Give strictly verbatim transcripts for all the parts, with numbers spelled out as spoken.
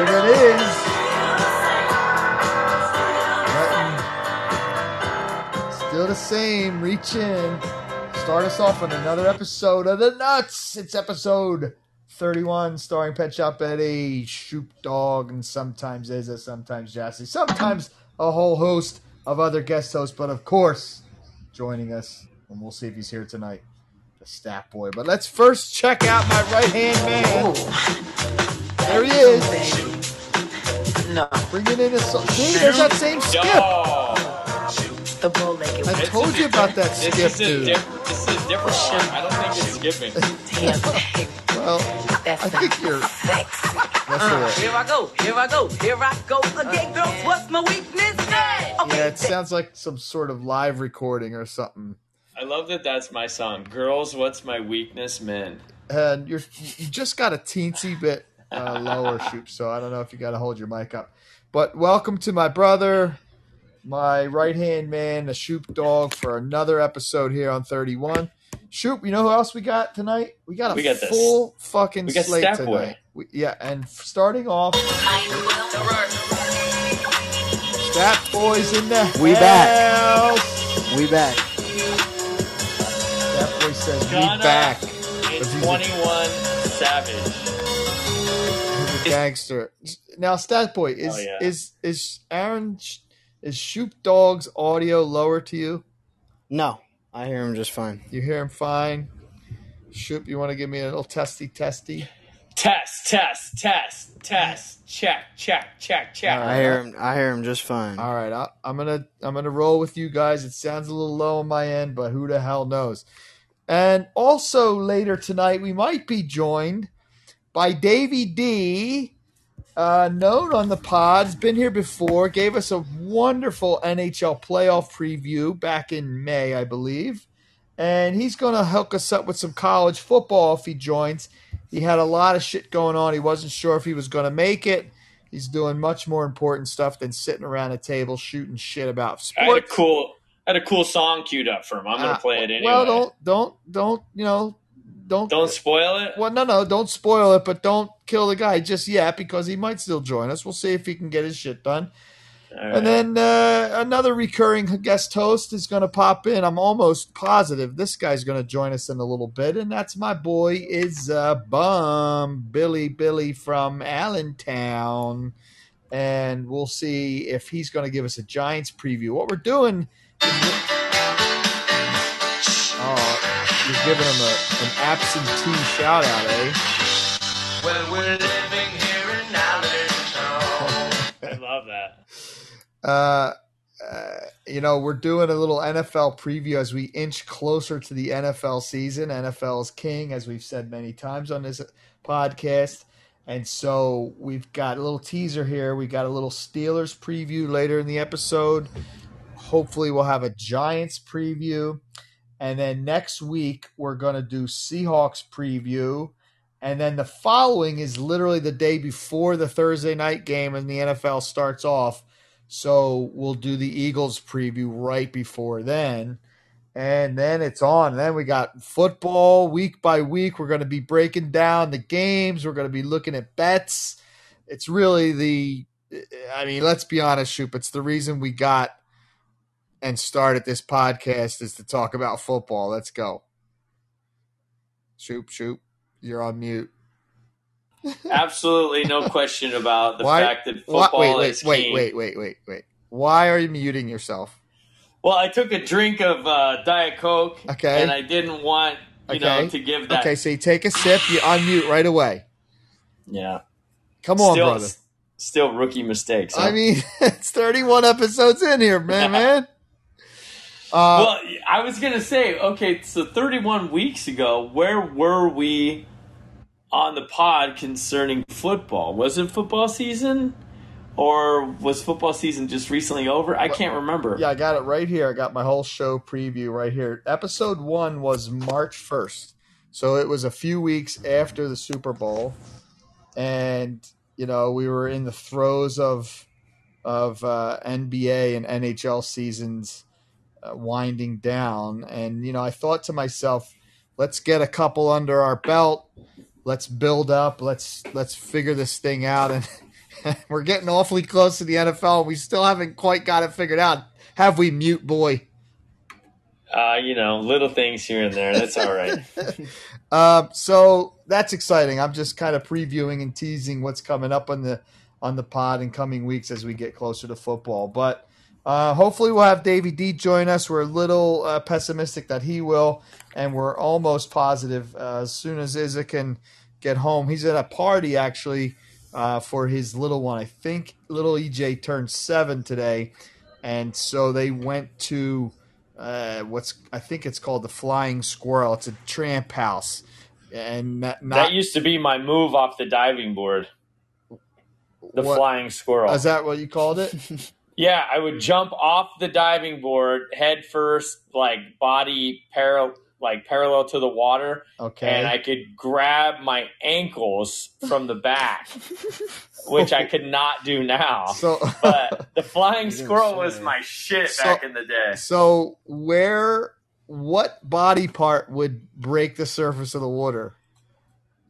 Here it is. Button. Still the same. Reach in. Start us off on another episode of The Nuts. It's episode thirty-one, starring Pet Shop Betty, Shoop Dog, and sometimes Isa, sometimes Jassy, sometimes a whole host of other guest hosts. But of course, joining us, and we'll see if he's here tonight, the Stat Boy. But let's first check out my right-hand man. Oh. There he is. No. Bringing in a so- See, there's that same skip. The bow legged. I told you about that skip, this dude. Diff- this is a different one. I don't think it's skipping. Damn. Well, that's I think you're. Uh, here I go. Here I go. Here I go again, girls. What's my weakness? Hey. Okay. Yeah, it sounds like some sort of live recording or something. I love that that's my song. Girls, what's my weakness, men? And you're, you just got a teensy bit uh, lower, Shoop, so I don't know if you got to hold your mic up. But welcome to my brother, my right-hand man, the Shoop Dog, for another episode here on thirty-one. Shoop, you know who else we got tonight? We got a we got full this. fucking we got slate Stat tonight. We, yeah, and starting off, Stat Boy's in the we house. Back. We back. That boy says we back. It's twenty-one Savage. He's a gangster. Now, Stat Boy, is oh, yeah. is is Aaron is Shoop Dog's audio lower to you? No, I hear him just fine. You hear him fine. Shoop, you want to give me a little testy testy? Test, test, test, test. Check, check, check, check. Right, I hear him. I hear him just fine. All right, I, I'm gonna, I'm gonna roll with you guys. It sounds a little low on my end, but who the hell knows? And also later tonight, we might be joined by Davey D, uh, known on the pods, been here before, gave us a wonderful N H L playoff preview back in May, I believe, and he's gonna hook us up with some college football if he joins. He had a lot of shit going on. He wasn't sure if he was going to make it. He's doing much more important stuff than sitting around a table shooting shit about sports. I had a cool, I had a cool song queued up for him. I'm going to play uh, it anyway. Well, don't, don't, don't, you know, don't. Don't spoil it? Well, no, no, don't spoil it, but don't kill the guy just yet because he might still join us. We'll see if he can get his shit done. Right. And then uh, another recurring guest host is going to pop in. I'm almost positive this guy's going to join us in a little bit, and that's my boy is a bum, Billy Billy from Allentown, and we'll see if he's going to give us a Giants preview. What we're doing is oh, you're giving him a, an absentee shout out, eh? Well, we're living here in Allentown. I love that. Uh, uh, you know, we're doing a little N F L preview as we inch closer to the N F L season. N F L is king, as we've said many times on this podcast. And so we've got a little teaser here. We got a little Steelers preview later in the episode. Hopefully we'll have a Giants preview. And then next week we're going to do Seahawks preview. And then the following is literally the day before the Thursday night game and the N F L starts off. So we'll do the Eagles preview right before then, and then it's on. Then we got football week by week. We're going to be breaking down the games. We're going to be looking at bets. It's really the – I mean, let's be honest, Shoop. It's the reason we got and started this podcast is to talk about football. Let's go. Shoop, Shoop, you're on mute. Absolutely no question about the why, fact that football wait, wait, is king. Wait, wait, wait, wait, wait. Why are you muting yourself? Well, I took a drink of uh, Diet Coke, okay. and I didn't want you okay. know to give that. Okay, so you take a sip, you unmute right away. Yeah. Come on, still, brother. Still rookie mistakes. Huh? I mean, it's thirty-one episodes in here, man, man. Uh, well, I was going to say, okay, so thirty-one weeks ago, where were we on the pod concerning football? Was it football season or was football season just recently over? I can't remember. Yeah, I got it right here. I got my whole show preview right here. Episode one was March first. So it was a few weeks after the Super Bowl. And, you know, we were in the throes of of uh, N B A and N H L seasons uh, winding down. And, you know, I thought to myself, let's get a couple under our belt. Let's build up. Let's let's figure this thing out. And We're getting awfully close to the N F L. We still haven't quite got it figured out. Have we, mute boy? Uh, you know, little things here and there. That's all right. uh, so that's exciting. I'm just kind of previewing and teasing what's coming up on the on the pod in coming weeks as we get closer to football. But uh, hopefully we'll have Davey D join us. We're a little uh, pessimistic that he will, and we're almost positive uh, as soon as Isa can get home. He's at a party, actually, uh, for his little one. I think little E J turned seven today, and so they went to – Uh, what's I think it's called the Flying Squirrel. It's a tramp house, and not, not, that used to be my move off the diving board. The what, Flying Squirrel. Is that what you called it? Yeah, I would jump off the diving board head first, like body parallel, like parallel to the water. Okay, and I could grab my ankles from the back, which I could not do now. So, but the Flying Squirrel was my shit so, back in the day. So where, what body part would break the surface of the water?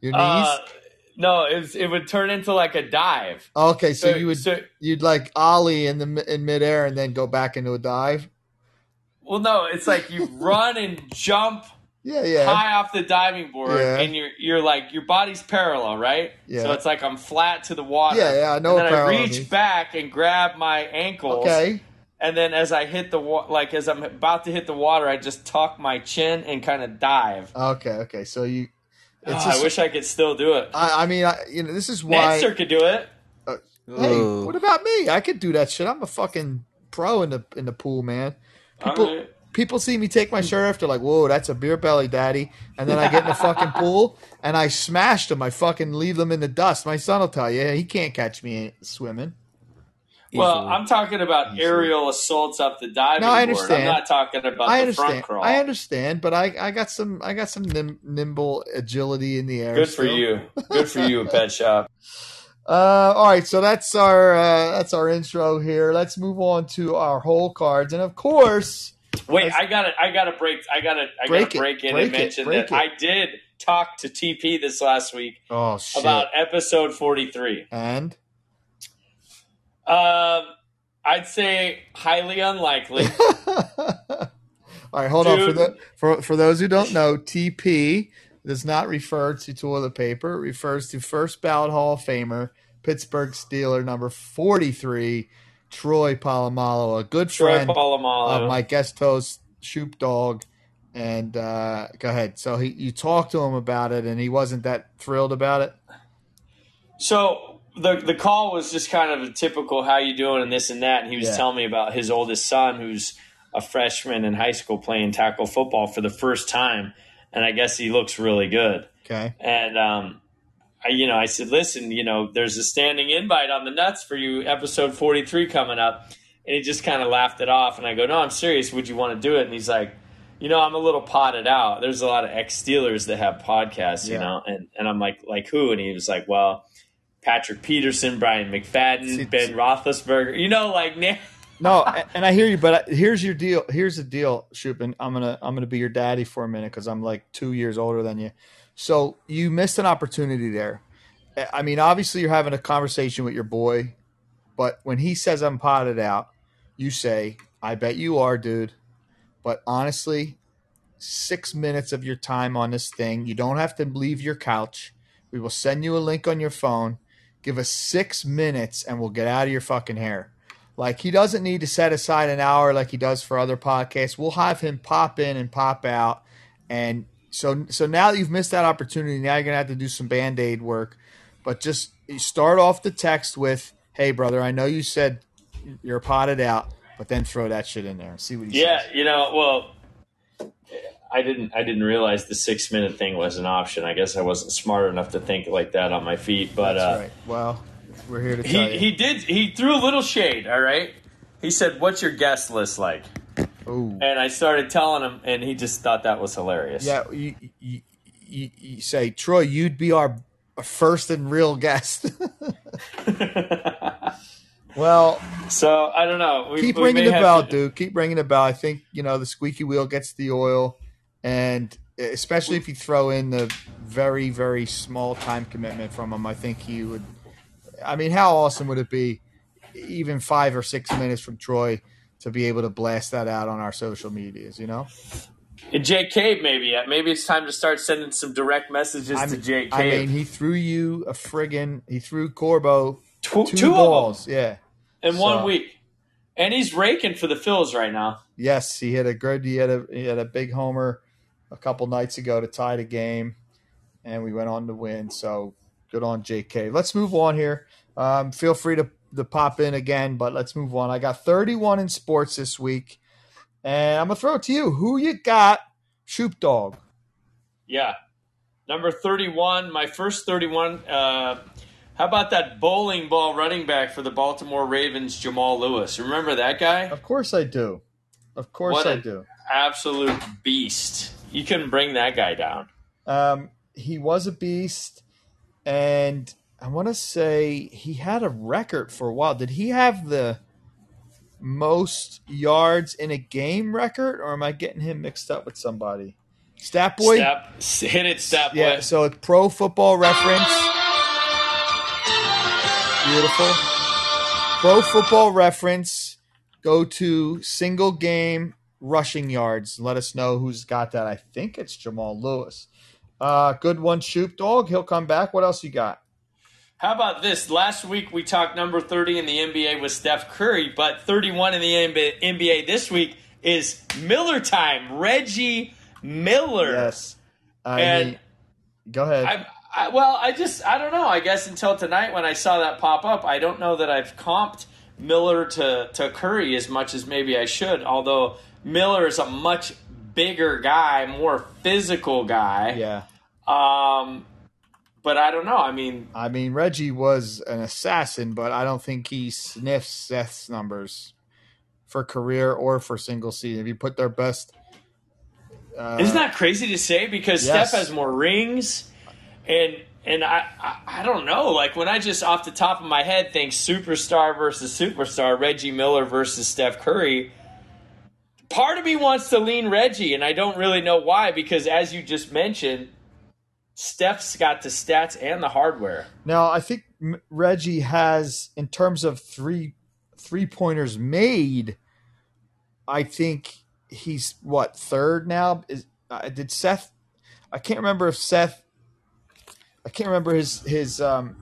Your knees? Uh, no, it was, it would turn into like a dive. Okay, so, so you would so, you'd like ollie in the in midair and then go back into a dive. Well, no, it's like you run and jump. Yeah, yeah. High off the diving board, yeah. and you're you're like your body's parallel, right? Yeah. So it's like I'm flat to the water. Yeah, yeah. I know. And then I reach means. back and grab my ankles. Okay. And then as I hit the wa- like as I'm about to hit the water, I just tuck my chin and kind of dive. Okay, okay. So you. It's oh, just, I wish I could still do it. I, I mean, I, you know, this is why Nancer could do it. Uh, hey, Ooh. What about me? I could do that shit. I'm a fucking pro in the in the pool, man. People. All right. People see me take my shirt off, they're like, whoa, that's a beer belly, daddy. And then I get in the fucking pool, and I smash them. I fucking leave them in the dust. My son will tell you, he can't catch me swimming. Well, Easily. I'm talking about Easily. aerial assaults up the diving no, I understand. board. I'm not talking about I the understand. front crawl. I understand, but I, I got some I got some nim- nimble agility in the air. Good still. for you. Good for you, Pet Shop. Uh, all right, so that's our uh, that's our intro here. Let's move on to our hole cards, and of course. Wait, I got to I got to break. I got to I got to break in break and mention it, that it. I did talk to T P this last week oh, shit. about episode forty-three. And um, I'd say highly unlikely. All right, hold Dude. on for the for for those who don't know, T P does not refer to toilet paper. It refers to first ballot Hall of Famer, Pittsburgh Steeler number forty-three. Troy Polamalu, a good Troy friend Polamalu. of my guest host, Shoop Dog, and uh, go ahead. So he, you talked to him about it, and he wasn't that thrilled about it? So the the call was just kind of a typical how you doing and this and that, and he was yeah. telling me about his oldest son who's a freshman in high school playing tackle football for the first time, and I guess he looks really good. Okay. And um I, you know, I said, listen, you know, there's a standing invite on the Nuts for you, episode forty-three coming up. And he just kind of laughed it off. And I go, no, I'm serious. Would you want to do it? And he's like, you know, I'm a little potted out. There's a lot of ex-Steelers that have podcasts, you yeah. know. And and I'm like, like who? And he was like, well, Patrick Peterson, Brian McFadden, see, Ben see. Roethlisberger, you know, like nah. No, and I hear you, but here's your deal. Here's the deal, Shoop, and I'm gonna I'm gonna be your daddy for a minute because I'm like two years older than you. So you missed an opportunity there. I mean, obviously you're having a conversation with your boy, but when he says I'm potted out, you say, I bet you are, dude. But honestly, six minutes of your time on this thing, you don't have to leave your couch. We will send you a link on your phone. Give us six minutes and we'll get out of your fucking hair. Like he doesn't need to set aside an hour like he does for other podcasts. We'll have him pop in and pop out and So so now that you've missed that opportunity, now you're going to have to do some Band-Aid work. But just start off the text with, hey, brother, I know you said you're potted out, but then throw that shit in there and see what he yeah, says. Yeah, you know, well, I didn't I didn't realize the six-minute thing was an option. I guess I wasn't smart enough to think like that on my feet. But That's uh, right. Well, we're here to tell he, you. He, did, he threw a little shade, all right? He said, what's your guest list like? Ooh. And I started telling him, and he just thought that was hilarious. Yeah, you, you, you, you say, Troy, you'd be our first and real guest. Well, so I don't know. We, keep we ringing the bell, to... dude. Keep ringing the bell. I think you know the squeaky wheel gets the oil, and especially if you throw in the very, very small time commitment from him, I think he would I mean, how awesome would it be, even five or six minutes from Troy, to be able to blast that out on our social medias, you know? And Jake Cave, maybe. Maybe it's time to start sending some direct messages I mean, to Jake Cave. I mean, he threw you a friggin' – he threw Corbo two, two, two balls. Of them. Yeah. In so. one week. And he's raking for the Phillies right now. Yes, he had a good, he had a he had a big homer a couple nights ago to tie the game, and we went on to win. So good on J K. Let's move on here. Um, feel free to, to pop in again, but let's move on. I got thirty-one in sports this week, and I'm gonna throw it to you. Who you got, Shoop Dog? Yeah, number thirty-one. My first thirty-one. Uh, How about that bowling ball running back for the Baltimore Ravens, Jamal Lewis? Remember that guy? Of course I do. Of course what I do. Absolute beast. You couldn't bring that guy down. Um, he was a beast, and I want to say he had a record for a while. Did he have the most yards in a game record, or am I getting him mixed up with somebody? Stat Boy? Stat, hit it, Stat Boy. Yeah, so it's Pro Football Reference. Beautiful. Pro Football Reference. Go to single game rushing yards. Let us know who's got that. I think it's Jamal Lewis. Uh, good one, Shoop Dog. He'll come back. What else you got? How about this? Last week we talked number thirty in the N B A with Steph Curry, but thirty-one in the N B A this week is Miller time. Reggie Miller. Yes. I and mean, go ahead. I, I, well, I just, I don't know. I guess until tonight when I saw that pop up, I don't know that I've comped Miller to, to Curry as much as maybe I should, although Miller is a much bigger guy, more physical guy. Yeah. Um, but I don't know. I mean. I mean, Reggie was an assassin, but I don't think he sniffs Seth's numbers for career or for single season. If you put their best. Uh, Isn't that crazy to say? Because yes. Steph has more rings. And and I, I I don't know, like when I just off the top of my head think superstar versus superstar, Reggie Miller versus Steph Curry, part of me wants to lean Reggie, and I don't really know why, because as you just mentioned, Steph's got the stats and the hardware. Now, I think Reggie has, in terms of three three-pointers made, I think he's, what, third now? Is, uh, did Seth – I can't remember if Seth – I can't remember his his um,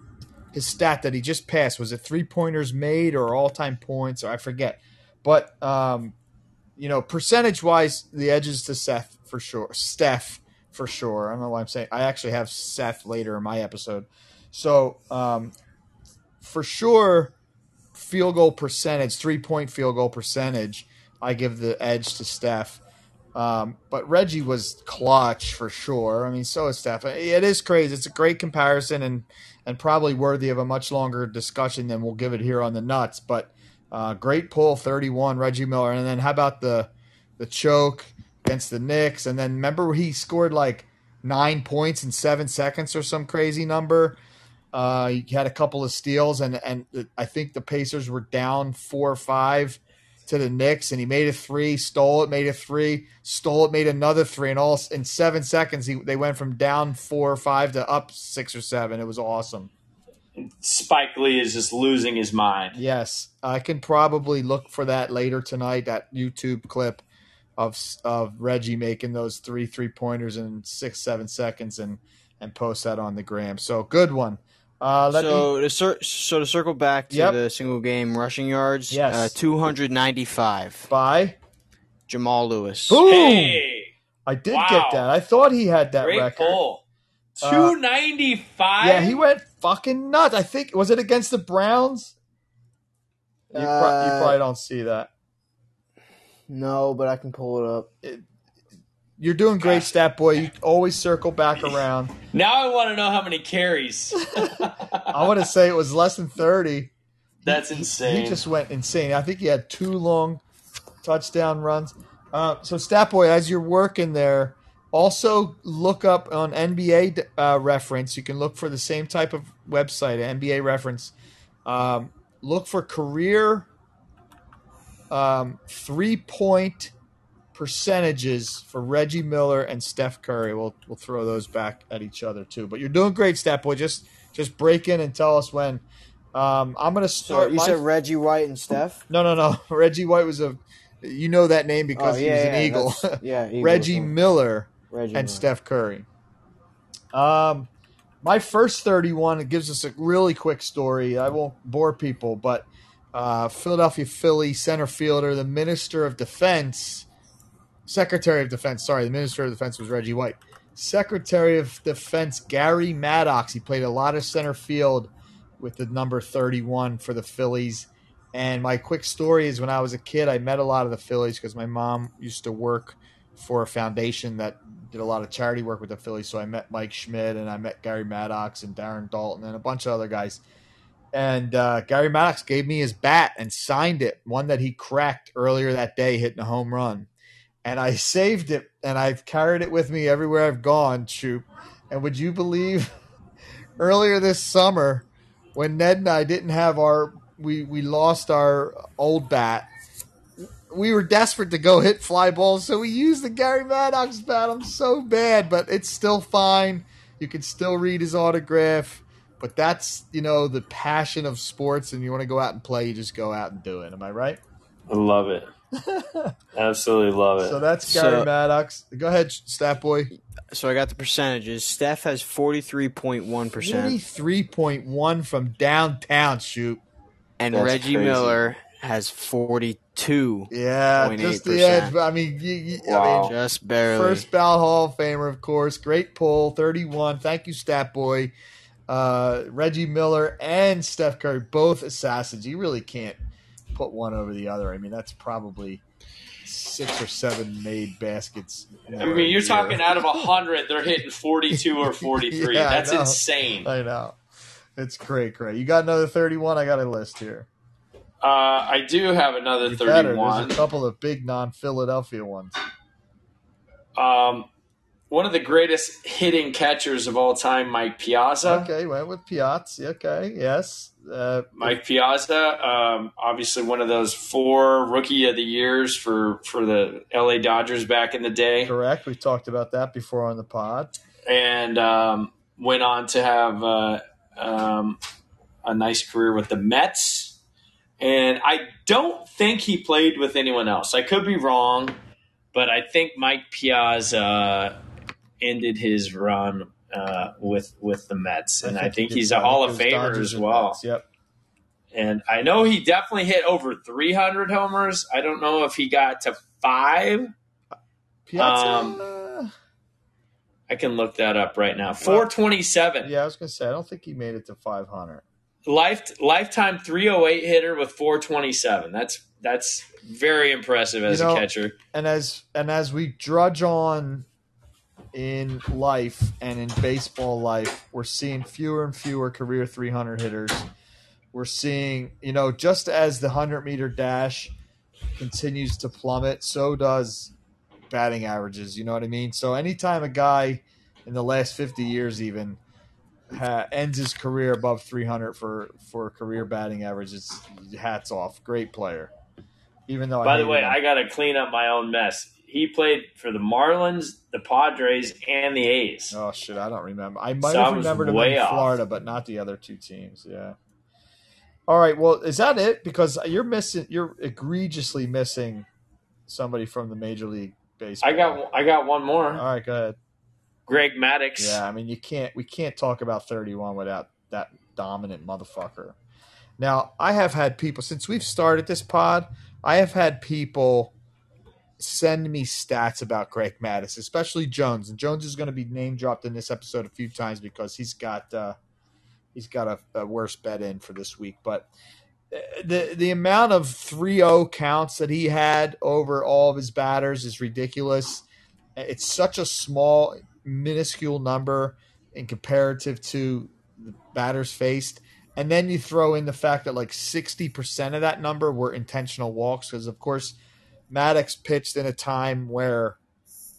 his stat that he just passed. Was it three-pointers made or all-time points? Or I forget. But, um, you know, percentage-wise, the edges to Seth for sure. Steph for sure. I don't know why I'm saying. I actually have Seth later in my episode. So, um, for sure, field goal percentage, three-point field goal percentage, I give the edge to Steph. Um, but Reggie was clutch for sure. I mean, so is Steph. It is crazy. It's a great comparison and and probably worthy of a much longer discussion than we'll give it here on the Nuts. But uh, great pull, thirty-one, Reggie Miller. And then how about the the choke against the Knicks? And then remember he scored like nine points in seven seconds or some crazy number. Uh, he had a couple of steals, and and I think the Pacers were down four or five to the Knicks, and he made a three, stole it, made a three, stole it, made another three, and all in seven seconds he they went from down four or five to up six or seven. It was awesome. Spike Lee is just losing his mind. Yes, I can probably look for that later tonight. That YouTube clip of of Reggie making those three three pointers in six seven seconds, and and post that on the gram. So good one. Uh, let so, me... to cir- so to circle back to yep. the single game rushing yards, yes. uh, two hundred ninety-five by Jamal Lewis. Boom! Hey. I did wow. get that. I thought he had that Great record. Goal. two ninety-five? Uh, yeah, he went fucking nuts. I think, was it against the Browns? You, pro- uh, you probably don't see that. No, but I can pull it up. It, You're doing great, Stat Boy. You always circle back around. Now I want to know how many carries. I want to say it was less than thirty. That's insane. He, he just went insane. I think he had two long touchdown runs. Uh, so, Stat Boy, as you're working there, also look up on N B A uh, reference. You can look for the same type of website, N B A reference. Um, look for career um, three-point percentages for Reggie Miller and Steph Curry. We'll we'll throw those back at each other too. But you're doing great, Stat Boy. Just just break in and tell us when Um, I'm going to start. So you said Reggie White and Steph? No, no, no. Reggie White was a – you know that name because oh, yeah, he was an yeah, Eagle. Yeah, Eagle. Reggie Miller Reggie and Miller. Steph Curry. Um, my first thirty-one, it gives us a really quick story. I won't bore people, but uh, Philadelphia Philly center fielder, the Minister of Defense – Secretary of Defense, sorry, the Minister of Defense was Reggie White. Secretary of Defense Gary Maddux. He played a lot of center field with the number thirty-one for the Phillies. And my quick story is when I was a kid, I met a lot of the Phillies because my mom used to work for a foundation that did a lot of charity work with the Phillies. So I met Mike Schmidt and I met Gary Maddux and Darren Dalton and a bunch of other guys. And uh, Gary Maddux gave me his bat and signed it, one that he cracked earlier that day hitting a home run. And I saved it, and I've carried it with me everywhere I've gone, Shoop. And would you believe earlier this summer when Ned and I didn't have our we, – we lost our old bat, we were desperate to go hit fly balls, so we used the Gary Maddux bat. I'm so bad, but it's still fine. You can still read his autograph. But that's, you know, the passion of sports, and you want to go out and play, you just go out and do it. Am I right? I love it. Absolutely love it. So that's Gary so, Maddux. Go ahead, Stat Boy. So I got the percentages. Steph has forty-three point one percent. forty-three point one from downtown, Shoop. And that's Reggie crazy. Miller has forty-two. Yeah, just the edge. I mean, you, you, wow. I mean, just barely. First ballot Hall of Famer, of course. Great poll, thirty-one. Thank you, Stat Boy. Uh, Reggie Miller and Steph Curry, both assassins. You really can't put one over the other. I mean, that's probably six or seven made baskets. I mean, you're talking out of a hundred, they're hitting forty-two or forty-three. Yeah, that's I insane. I know. It's great, great. You got another thirty-one? I got a list here. Uh, I do have another you thirty-one. There's a couple of big non-Philadelphia ones. Um, one of the greatest hitting catchers of all time, Mike Piazza. Okay, went with Piazza. Okay, yes. Uh, Mike Piazza, um, obviously one of those four rookie of the years for, for the L A Dodgers back in the day. Correct. We talked about that before on the pod. And um, went on to have uh, um, a nice career with the Mets. And I don't think he played with anyone else. I could be wrong, but I think Mike Piazza ended his run Uh, with with the Mets, and I think, I think he's a Hall of Famer Dodgers as well. And yep. And I know he definitely hit over three hundred homers. I don't know if he got to five. Piazza. Um, I can look that up right now. four twenty-seven. Yeah, I was going to say, I don't think he made it to five hundred. Life, lifetime three oh eight hitter with four twenty-seven. That's that's very impressive as you know, a catcher. And as and as we drudge on in life and in baseball life, we're seeing fewer and fewer career three hundred hitters. We're seeing, you know, just as the hundred-meter dash continues to plummet, so does batting averages, you know what I mean? So anytime a guy in the last fifty years even ha- ends his career above three hundred for, for career batting average, it's hats off. Great player. Even though, By I the way, him. I got to clean up my own mess. He played for the Marlins, the Padres, and the A's. Oh, shit, I don't remember. I might so have remembered him in Florida, off. But not the other two teams, yeah. All right, well, is that it? Because you're missing, you're egregiously missing somebody from the Major League Baseball. I got I got one more. All right, go ahead. Greg Maddux. Yeah, I mean, you can't. we can't talk about thirty-one without that dominant motherfucker. Now, I have had people, since we've started this pod, I have had people send me stats about Greg Maddux, especially Jones. And Jones is going to be name dropped in this episode a few times because he's got uh, he's got a, a worse bet in for this week. But the the amount of three oh counts that he had over all of his batters is ridiculous. It's such a small, minuscule number in comparative to the batters faced. And then you throw in the fact that like sixty percent of that number were intentional walks because, of course, Maddux pitched in a time where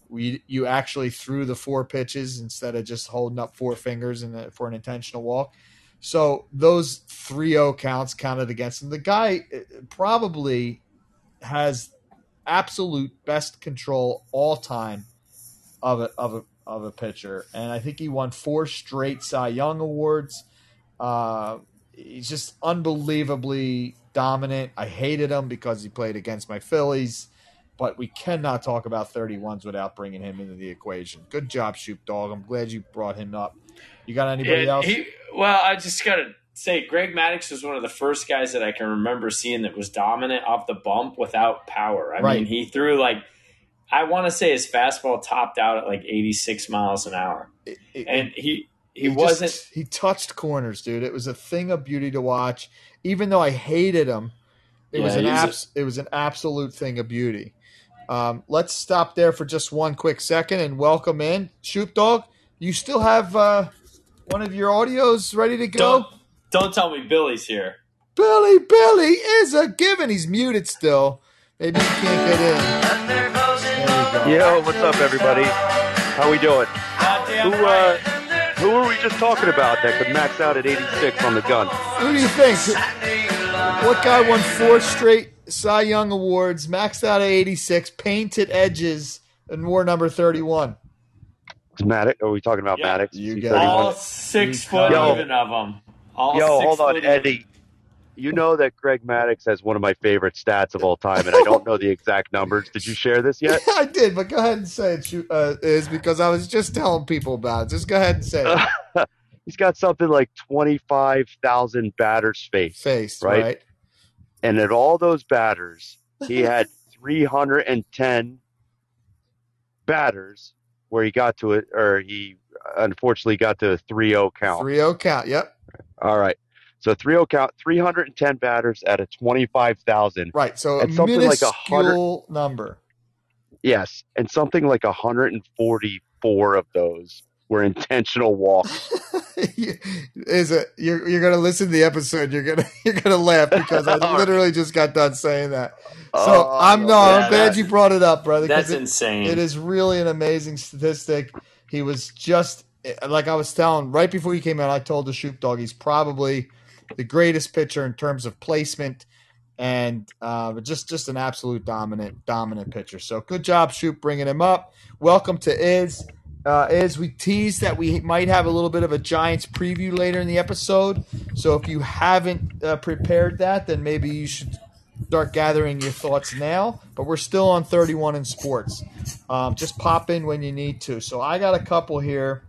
we you actually threw the four pitches instead of just holding up four fingers in the, for an intentional walk. So those three oh counts counted against him. The guy probably has absolute best control all time of a, of a, of a pitcher. And I think he won four straight Cy Young awards. Uh, he's just unbelievably dominant. I hated him because he played against my Phillies, but we cannot talk about thirty-ones without bringing him into the equation. Good job, Shoop Dog. I'm glad you brought him up. You got anybody it, else? He, well, I just got to say, Greg Maddux was one of the first guys that I can remember seeing that was dominant off the bump without power. I right. mean, he threw like – I want to say his fastball topped out at like eighty-six miles an hour. It, it, and he – He, he wasn't. Just, he touched corners, dude. It was a thing of beauty to watch. Even though I hated him, it yeah, was an abs, a, it was an absolute thing of beauty. Um, let's stop there for just one quick second and welcome in Shoop Dog. You still have uh, one of your audios ready to go? Don't, don't tell me Billy's here. Billy, Billy is a given. He's muted still. Maybe he can't get in. There goes there we go. Yo, what's up, everybody? How we doing? Who? Uh, Who were we just talking about that could max out at eighty-six on the gun? Who do you think? What guy won four straight Cy Young awards, maxed out at eighty-six, painted edges, and wore number thirty-one? It's Maddux. Are we talking about yep. Maddux? You got all six foot yo, even of them. All yo, six hold on, foot Eddie. Even. You know that Greg Maddux has one of my favorite stats of all time, and I don't know the exact numbers. Did you share this yet? Yeah, I did, but go ahead and say it, uh, is because I was just telling people about it. Just go ahead and say it. Uh, he's got something like twenty-five thousand batters faced. Faced, right? right? And at all those batters, he had three hundred ten batters where he got to it, or he unfortunately got to a three oh count. three oh count, yep. All right. So three oh count, three hundred ten batters out of twenty-five thousand. Right, so a minuscule like number. Yes, and something like one hundred forty-four of those were intentional walks. Is it, you're you're going to listen to the episode, you're going you're gonna to laugh because I literally just got done saying that. So oh, I'm, no, yeah, I'm glad you brought it up, brother. That's it, insane. It is really an amazing statistic. He was just – like I was telling right before he came out, I told the Shoop Dog he's probably – the greatest pitcher in terms of placement, and uh, just just an absolute dominant dominant pitcher. So good job, Shoop, bringing him up. Welcome to Iz. Uh, Iz, we teased that we might have a little bit of a Giants preview later in the episode. So if you haven't uh, prepared that, then maybe you should start gathering your thoughts now. But we're still on thirty-one in sports. Um, just pop in when you need to. So I got a couple here.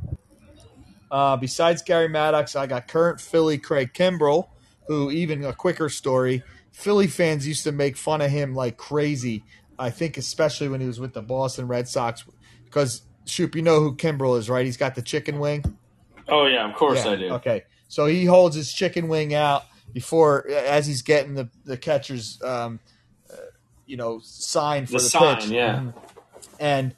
Uh, besides Gary Maddux, I got current Philly Craig Kimbrell, who, even a quicker story, Philly fans used to make fun of him like crazy, I think especially when he was with the Boston Red Sox. Because, Shoop, you know who Kimbrell is, right? He's got the chicken wing. Oh, yeah, of course yeah, I do. Okay, so he holds his chicken wing out before as he's getting the, the catcher's, um, uh, you know, sign for the, the sign, pitch. yeah. And, and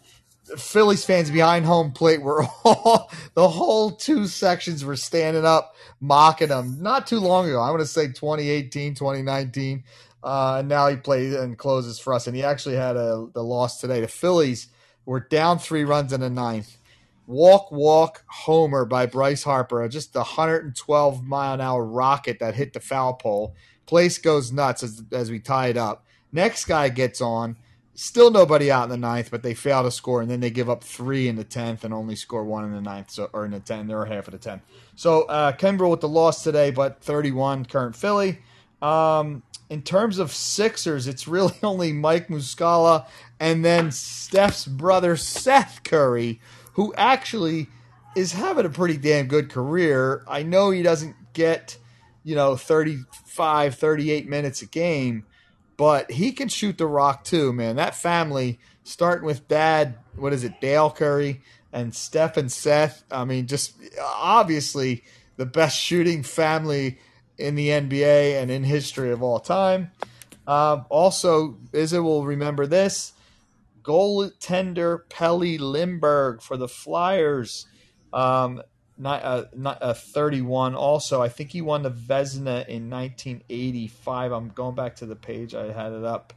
Phillies fans behind home plate were all – the whole two sections were standing up mocking him not too long ago. I want to say twenty eighteen, twenty nineteen. Uh, and now he plays and closes for us. And he actually had a, the loss today. The Phillies were down three runs in the ninth. Walk, walk, homer by Bryce Harper. Just the one hundred twelve mile an hour rocket that hit the foul pole. Place goes nuts as, as we tie it up. Next guy gets on. Still nobody out in the ninth, but they fail to score, and then they give up three in the tenth and only score one in the ninth, so, or in the tenth, or half of the tenth. So uh, Kimbrell with the loss today, but thirty-one current Philly. Um, in terms of Sixers, it's really only Mike Muscala and then Steph's brother Seth Curry, who actually is having a pretty damn good career. I know he doesn't get, you know, thirty-five, thirty-eight minutes a game, but he can shoot the rock too, man. That family, starting with Dad, what is it, Dale Curry, and Steph and Seth. I mean, just obviously the best shooting family in the N B A and in history of all time. Um, also, Isa will remember this, goaltender Pelly Lindbergh for the Flyers, um, not, uh, not, uh, thirty-one also. I think he won the Vezina in nineteen eighty-five. I'm going back to the page. I had it up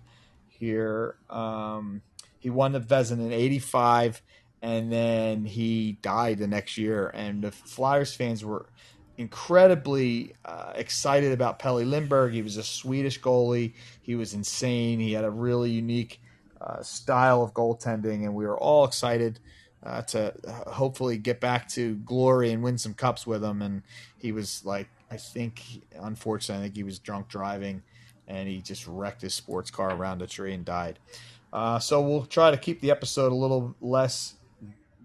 here. Um, he won the Vezina in eighty-five, and then he died the next year. And the Flyers fans were incredibly uh, excited about Pelly Lindbergh. He was a Swedish goalie. He was insane. He had a really unique uh, style of goaltending, and we were all excited Uh, to hopefully get back to glory and win some cups with him. And he was like I think, unfortunately, I think he was drunk driving, and he just wrecked his sports car around a tree and died. Uh, so we'll try to keep the episode a little less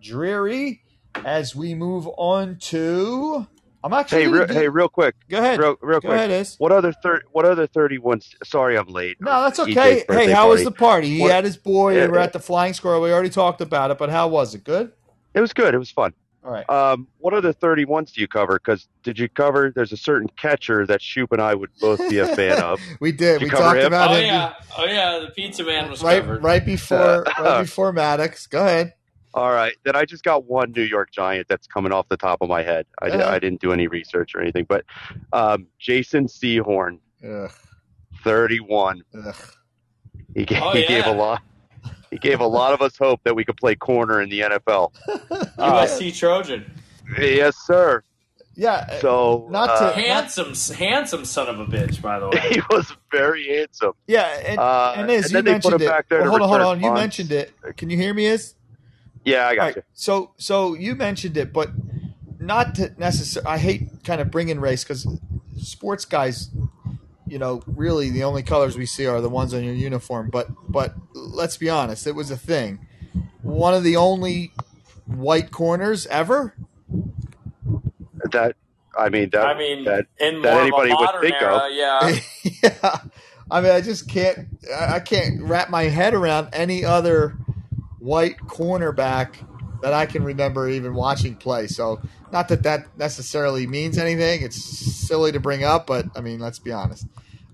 dreary as we move on to. I'm actually. Hey, re- do- hey, real quick. Go ahead. Real, real Go quick. Ahead, Is. What other thir- What other thirty-ones? Sorry, I'm late. No, that's okay. Hey, how party. was the party? He what? had his boy. Yeah, we were yeah. at the Flying Squirrel. We already talked about it, but how was it? Good. It was good. It was fun. All right. Um, what other thirty-ones do you cover? Because did you cover? There's a certain catcher that Shoop and I would both be a fan of. we did. did we talked him? about oh, him. Oh yeah. Oh yeah. The Pizza Man was right, covered right before uh, right before Maddux. Go ahead. All right, then I just got one New York Giant that's coming off the top of my head. I, uh-huh. I didn't do any research or anything, but um, Jason Sehorn, Ugh. thirty-one. Ugh. He, gave, oh, he yeah. gave a lot. He gave a lot of us hope that we could play corner in the N F L. U S C uh, Trojan. Yes, sir. Yeah. So not uh, to, handsome, not... handsome son of a bitch. By the way, he was very handsome. Yeah, and, uh, and Iz, and you then mentioned they put him it. Back there well, hold on, hold on. Funds. You mentioned it. Can you hear me, Iz? Yeah, I got right. you. So, so you mentioned it, but not to necessarily. I hate kind of bringing race because sports guys, you know, really the only colors we see are the ones on your uniform. But, but let's be honest, it was a thing. One of the only white corners ever. That I mean, that I mean, that, in that anybody would think era, of. Yeah. yeah, I mean, I just can't. I can't wrap my head around any other white cornerback that I can remember even watching play. So not that that necessarily means anything. It's silly to bring up, but I mean, let's be honest.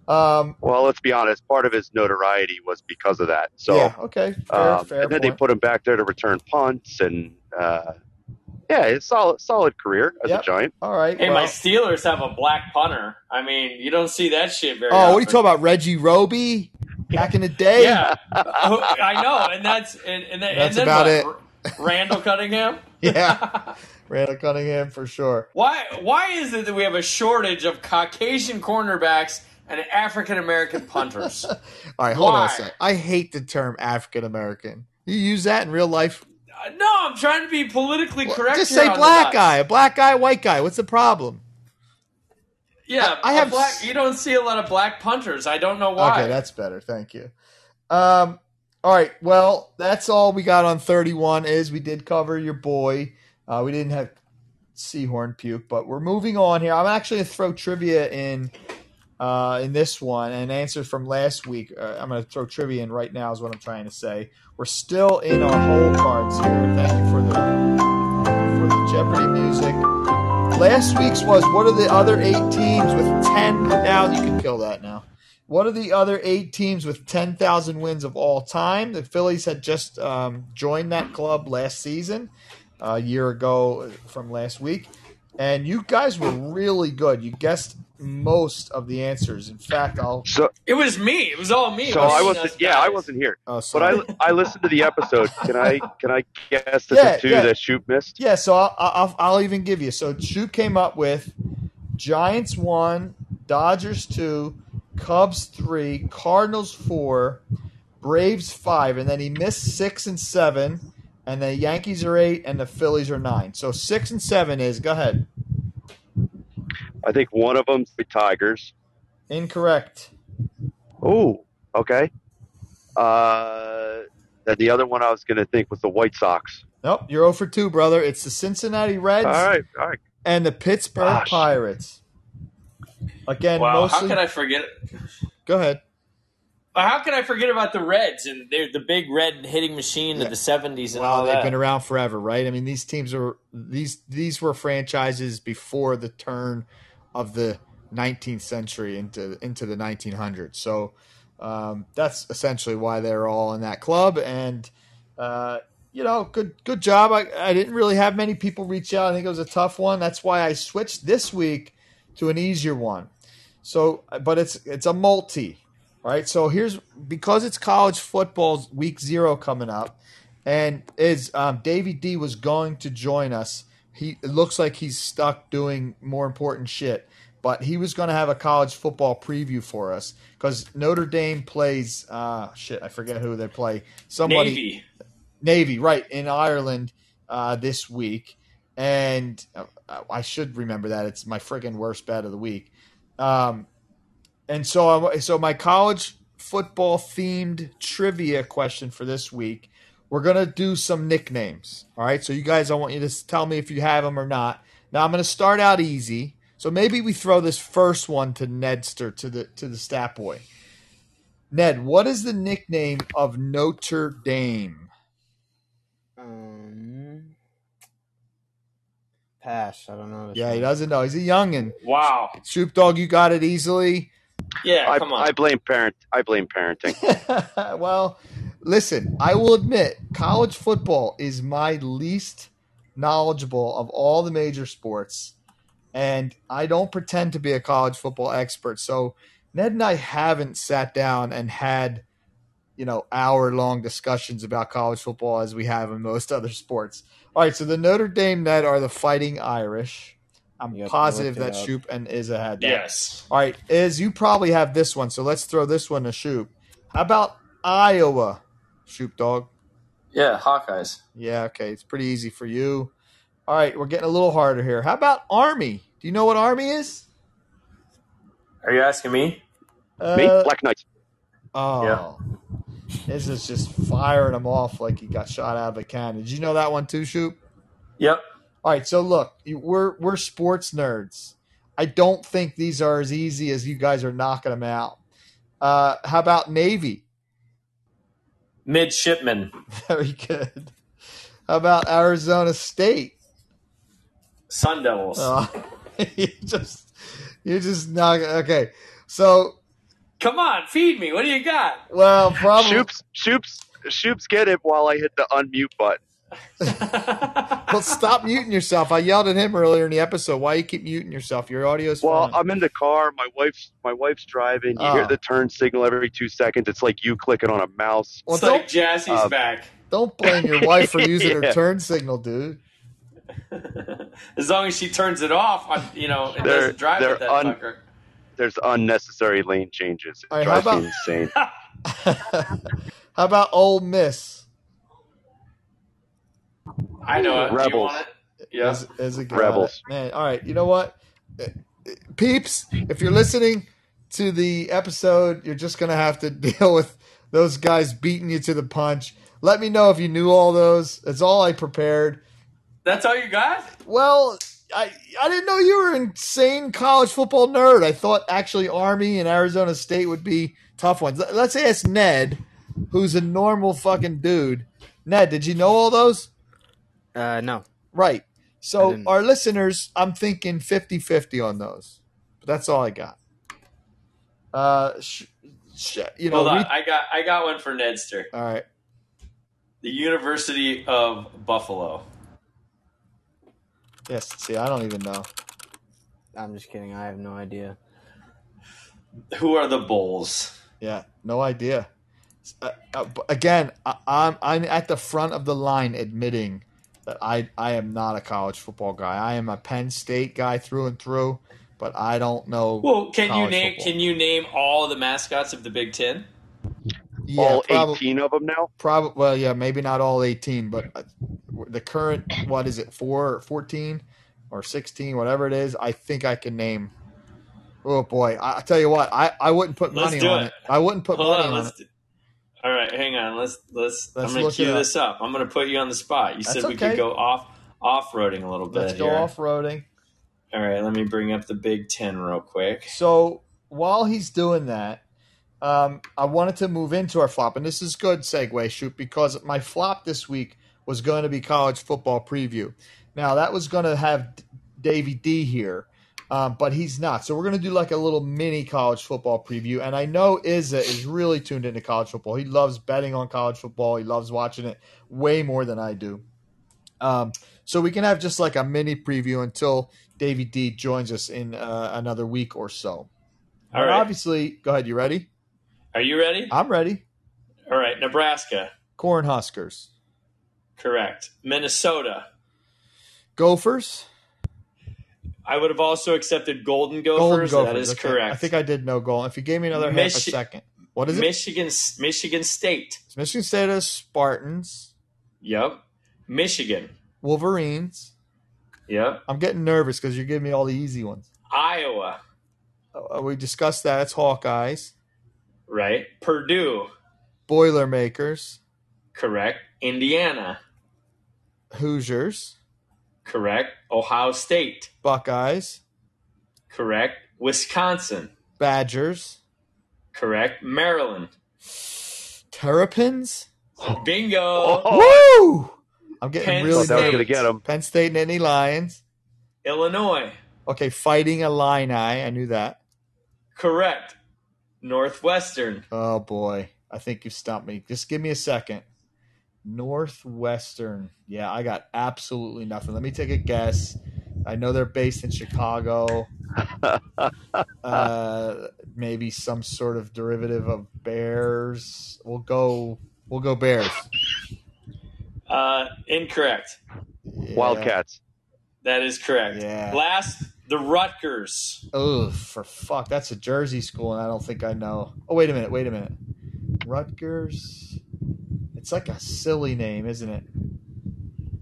Um, well, let's be honest. Part of his notoriety was because of that. So, yeah, okay. Fair, um, fair and then point. They put him back there to return punts and, uh, yeah, it's solid, solid career as yep. a Giant. All right. Hey, well. My Steelers have a black punter. I mean, you don't see that shit very oh, often. What are you talking about? Reggie Roby? Back in the day. Yeah. I know. And that's, and, and, that, that's and then about what, it. Randall Cunningham? yeah. Randall Cunningham for sure. Why Why is it that we have a shortage of Caucasian cornerbacks and African-American punters? All right. Hold why? on a sec. I hate the term African-American. You use that in real life? Uh, no, I'm trying to be politically well, correct. Just say black guy. A black guy, white guy. What's the problem? Yeah, I have. Black, you don't see a lot of black punters. I don't know why. Okay, that's better. Thank you. Um, all right. Well, that's all we got on thirty-one. Is we did cover your boy. Uh, we didn't have Sehorn puke, but we're moving on here. I'm actually going to throw trivia in uh, in this one and answer from last week. Uh, I'm going to throw trivia in right now is what I'm trying to say. We're still in our hole cards here. Thank you for the for the Jeopardy music. Last week's was, what are the other eight teams with ten? Now you can kill that now. What are the other eight teams with ten thousand wins of all time? The Phillies had just um, joined that club last season, a year ago from last week. And you guys were really good. You guessed most of the answers. In fact, I'll. So, it was me. It was all me. So I wasn't. Yeah, guys. I wasn't here. Oh, sorry. But I I listened to the episode. Can I can I guess the yeah, two yeah. that Shoop missed? Yeah. So I'll, I'll I'll even give you. So Shoop came up with Giants one, Dodgers two, Cubs three, Cardinals four, Braves five, and then he missed six and seven, and the Yankees are eight, and the Phillies are nine. So six and seven is. Go ahead. I think one of them's the Tigers. Incorrect. Oh, okay. Uh, and the other one I was going to think was the White Sox. Nope, you're zero for two, brother. It's the Cincinnati Reds all right, all right. and the Pittsburgh Gosh. Pirates. Again, wow, mostly... how can I forget? Go ahead. How can I forget about the Reds and they're the big red hitting machine yeah. of the seventies and well, all that? They've been around forever, right? I mean, these teams are these these were franchises before the turn of the nineteenth century into into the nineteen hundreds. So um, that's essentially why they're all in that club. And, uh, you know, good good job. I, I didn't really have many people reach out. I think it was a tough one. That's why I switched this week to an easier one. So, but it's it's a multi, right? So here's – because it's college football's week zero coming up, and is um, Davey D was going to join us. He it looks like he's stuck doing more important shit, but he was going to have a college football preview for us because Notre Dame plays uh, – shit, I forget who they play. Somebody, Navy. Navy, right, in Ireland uh, this week. And I should remember that. It's my freaking worst bet of the week. Um, and so, I, so my college football themed trivia question for this week, we're going to do some nicknames. All right. So you guys, I want you to tell me if you have them or not. Now I'm going to start out easy. So maybe we throw this first one to Nedster, to the, to the Stat Boy. Ned, what is the nickname of Notre Dame? Um, pass. I don't know. Yeah, name. He doesn't know. He's a youngin. Wow. Shoop Dog, you got it easily. Yeah, I, come on. I blame parent. I blame parenting. Well, listen, I will admit, college football is my least knowledgeable of all the major sports, and I don't pretend to be a college football expert, so. Ned and I haven't sat down and had, you know, hour-long discussions about college football as we have in most other sports. All right, so the Notre Dame, Ned, are the Fighting Irish. I'm yep, positive that up. Shoop and Isa had that. Yes. All right, Iz, you probably have this one, so let's throw this one to Shoop. How about Iowa, Shoop Dog? Yeah, Hawkeyes. Yeah, okay, it's pretty easy for you. All right, we're getting a little harder here. How about Army? Do you know what Army is? Are you asking me? Uh, Me? Black Knights. Oh. Yeah. This is just firing him off like he got shot out of a cannon. Did you know that one too, Shoop? Yep. All right, so look, we're we're sports nerds. I don't think these are as easy as you guys are knocking them out. Uh, how about Navy? Midshipman. Very good. How about Arizona State? Sun Devils. Oh, you just, you just not – okay, so – come on, feed me. What do you got? Well, probably. Shoops, Shoops, Shoops, get it while I hit the unmute button. Well, stop muting yourself. I yelled at him earlier in the episode. Why you keep muting yourself? Your audio's well, fine. I'm in the car. My wife's my wife's driving. You uh, hear the turn signal every two seconds. It's like you clicking on a mouse. Well, it's like Jassy's uh, back. Don't blame your wife for using yeah. her turn signal, dude. As long as she turns it off, I, you know, it they're, doesn't drive with that un- fucker. There's unnecessary lane changes. It right, drives about, me insane. How about Ole Miss? I know it. Rebels. Do you want it? Yeah. As, as a Rebels. Man, all right. You know what? Peeps, if you're listening to the episode, you're just going to have to deal with those guys beating you to the punch. Let me know if you knew all those. That's all I prepared. That's all you got? Well... I, I didn't know you were an insane college football nerd. I thought actually Army and Arizona State would be tough ones. Let's ask Ned, who's a normal fucking dude. Ned, did you know all those? Uh, no. Right. So our listeners, I'm thinking fifty-fifty on those. But that's all I got. Uh, sh- sh- you know, Hold on. We- I got I got one for Nedster. All right. The University of Buffalo. Yes, see, I don't even know. I'm just kidding. I have no idea. Who are the Bulls? Yeah, no idea. Uh, uh, again, I, I'm I'm at the front of the line admitting that I, I am not a college football guy. I am a Penn State guy through and through, but I don't know. Well, can you name football. Can you name all the mascots of the Big Ten? Yeah, all prob- eighteen of them now? Probably. Well, yeah, maybe not all eighteen, but. Uh, The current, what is it, four, fourteen or sixteen, whatever it is, I think I can name. Oh, boy. I'll tell you what. I, I wouldn't put money on it. it. I wouldn't put Hold money on, on it. Do... All right. Hang on. Let's let's. let's I'm going to cue this up. I'm going to put you on the spot. You That's said we okay. could go off, off-roading a little bit Let's here. go off-roading. All right. Let me bring up the Big Ten real quick. So while he's doing that, um, I wanted to move into our flop. And this is good segue, Shoot, because my flop this week was going to be college football preview. Now, that was going to have Davey D here, um, but he's not. So we're going to do like a little mini college football preview. And I know Isa is really tuned into college football. He loves betting on college football. He loves watching it way more than I do. Um, so we can have just like a mini preview until Davey D joins us in uh, another week or so. All right. Obviously, go ahead. You ready? Are you ready? I'm ready. All right. Nebraska. Cornhuskers. Correct. Minnesota. Gophers. I would have also accepted Golden Gophers. Golden Gophers. That is okay. correct. I think I did know Golden. If you gave me another Michi- half a second. What is Michigan, it? Michigan State. It's Michigan State is Spartans. Yep. Michigan. Wolverines. Yeah. I'm getting nervous because you're giving me all the easy ones. Iowa. Uh, we discussed that. It's Hawkeyes. Right. Purdue. Boilermakers. Correct. Indiana. Hoosiers. Correct. Ohio State. Buckeyes. Correct. Wisconsin. Badgers. Correct. Maryland. Terrapins. Bingo. Oh. Woo! I'm getting Penn really State. That was gonna get them. Penn State and Nittany Lions. Illinois. Okay, Fighting Illini. I knew that. Correct. Northwestern. Oh, boy. I think you stumped me. Just give me a second. Northwestern. Yeah, I got absolutely nothing. Let me take a guess. I know they're based in Chicago. uh, maybe some sort of derivative of Bears. We'll go. We'll go Bears. Uh, incorrect. Yeah. Wildcats. That is correct. Yeah. Last, the Rutgers. Oh, for fuck! That's a Jersey school, and I don't think I know. Oh, wait a minute. Wait a minute. Rutgers. It's like a silly name, isn't it?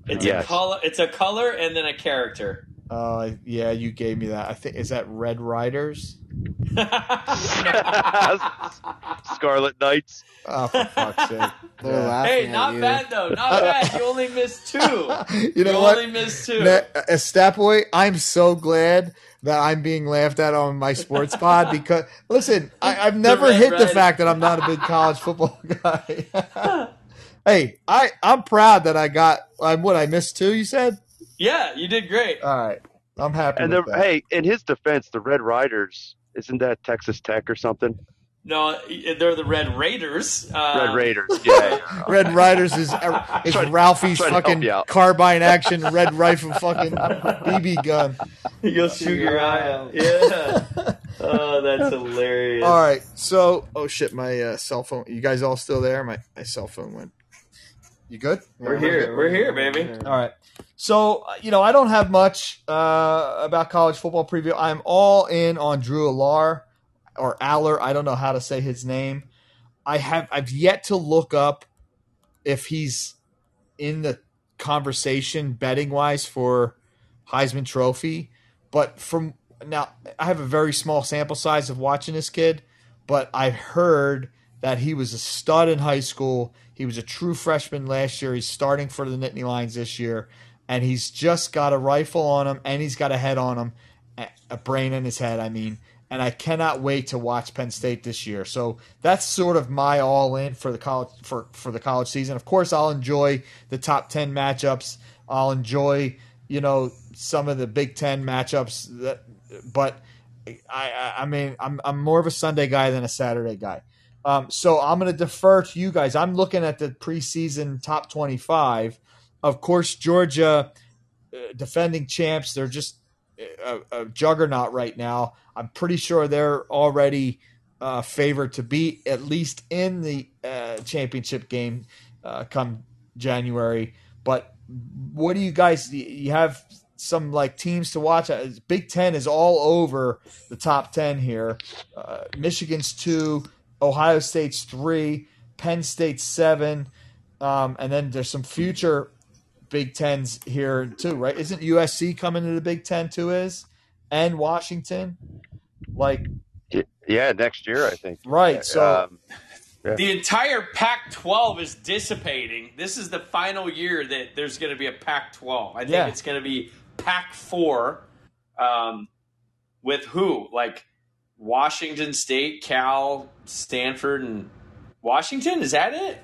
It's yes. a color. It's a color, and then a character. Uh, yeah, you gave me that. I think is that Red Riders? Scarlet Knights. Oh, for fuck's sake. Hey, not bad, though. Not bad. You only missed two. You know you what? only missed two. As Stat Boy, I'm so glad that I'm being laughed at on my sports pod because, listen, I, I've never hit red. the fact that I'm not a big college football guy. Hey, I, I'm proud that I got I, – what, I missed two, you said? Yeah, you did great. All right. I'm happy and with the, that. Hey, in his defense, the Red Riders, isn't that Texas Tech or something? No, they're the Red Raiders. Uh, Red Raiders, yeah. Red Riders is is trying, Ralphie's fucking carbine action, red rifle fucking B B gun. You'll shoot your eye out. Yeah. Oh, that's hilarious. All right. So, oh, shit, my uh, cell phone. You guys all still there? My, my cell phone went. You good? We're, We're here. Good. We're here, baby. All right. So, you know, I don't have much uh, about college football preview. I'm all in on Drew Allar or Aller. I don't know how to say his name. I have, I've yet to look up if he's in the conversation betting-wise for Heisman Trophy. But from now, I have a very small sample size of watching this kid, but I've heard that he was a stud in high school. He was a true freshman last year. He's starting for the Nittany Lions this year, and he's just got a rifle on him, and he's got a head on him, a brain in his head, I mean. And I cannot wait to watch Penn State this year. So that's sort of my all-in for the college for, for the college season. Of course, I'll enjoy the top ten matchups. I'll enjoy, you know, some of the Big Ten matchups. That, but, I, I mean, I'm, I'm more of a Sunday guy than a Saturday guy. Um, so I'm going to defer to you guys. I'm looking at the preseason top twenty-five. Of course, Georgia, uh, defending champs, they're just a, a juggernaut right now. I'm pretty sure they're already uh, favored to beat, at least in the uh, championship game uh, come January. But what do you guys – you have some, like, teams to watch. Big Ten is all over the top ten here. Uh, Michigan's two. Ohio State's three, Penn State's seven, um, and then there's some future Big Tens here too, right? Isn't U S C coming to the Big Ten too? Is and Washington, like, yeah, next year I think. Right, yeah, so um, yeah. The entire Pac twelve is dissipating. This is the final year that there's going to be a Pac twelve. I think yeah. It's going to be Pac four, um, with who like. Washington State, Cal, Stanford, and Washington? Is that it?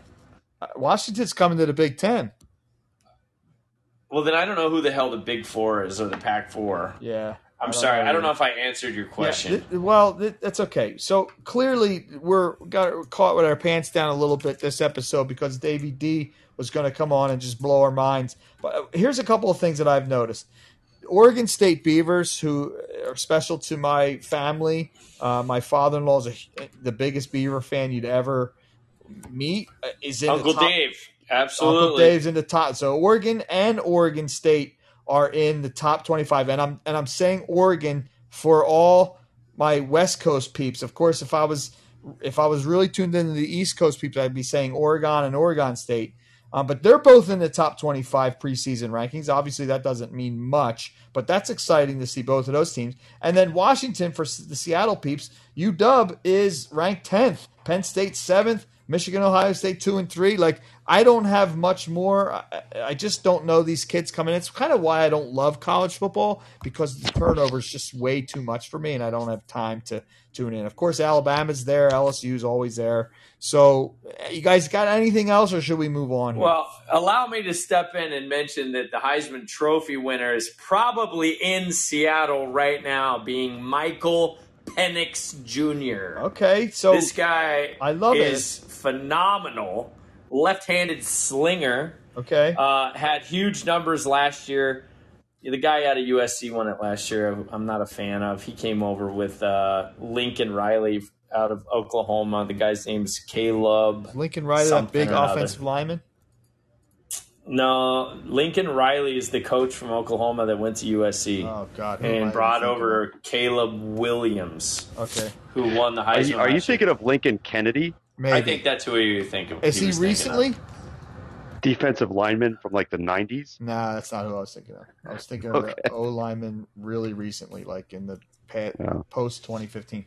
Washington's coming to the Big Ten. Well, then I don't know who the hell the Big Four is or the Pac Four. Yeah. I'm I sorry. Know. I don't know if I answered your question. Yeah, th- well, th- that's okay. So clearly we're got we're caught with our pants down a little bit this episode because Davey D was going to come on and just blow our minds. But here's a couple of things that I've noticed. Oregon State Beavers, who are special to my family. Uh, my father-in-law is a, the biggest Beaver fan you'd ever meet. Is in Uncle the top, Dave, absolutely. Uncle Dave's in the top. So Oregon and Oregon State are in the top twenty-five, and I'm and I'm saying Oregon for all my West Coast peeps. Of course, if I was if I was really tuned into the East Coast peeps, I'd be saying Oregon and Oregon State. Um, but they're both in the top twenty-five preseason rankings. Obviously, that doesn't mean much, but that's exciting to see both of those teams. And then Washington, for the Seattle peeps, U W is ranked tenth, Penn State seventh, Michigan, Ohio State two and three. Like, I don't have much more. I, I just don't know these kids coming in. It's kind of why I don't love college football, because the turnover is just way too much for me, and I don't have time to tune in. Of course, Alabama's there. L S U's always there. So you guys got anything else, or should we move on here? Well, allow me to step in and mention that the Heisman Trophy winner is probably in Seattle right now, being Michael Penix Junior Okay, so this guy I love is it. phenomenal. Left-handed slinger. Okay, uh, had huge numbers last year. The guy out of U S C won it last year. I'm not a fan of. He came over with uh, Lincoln Riley out of Oklahoma. The guy's name is Caleb. Lincoln Riley, that big offensive lineman. No, Lincoln Riley is the coach from Oklahoma that went to U S C. Oh, God. And brought over Caleb Williams, okay, who won the Heisman. Are you, are you thinking of Lincoln Kennedy? Maybe. I think that's who you think of. Is he, he recently? Defensive lineman from like the nineties? Nah, that's not who I was thinking of. I was thinking okay. of O-lineman really recently, like in the no. post-twenty fifteen.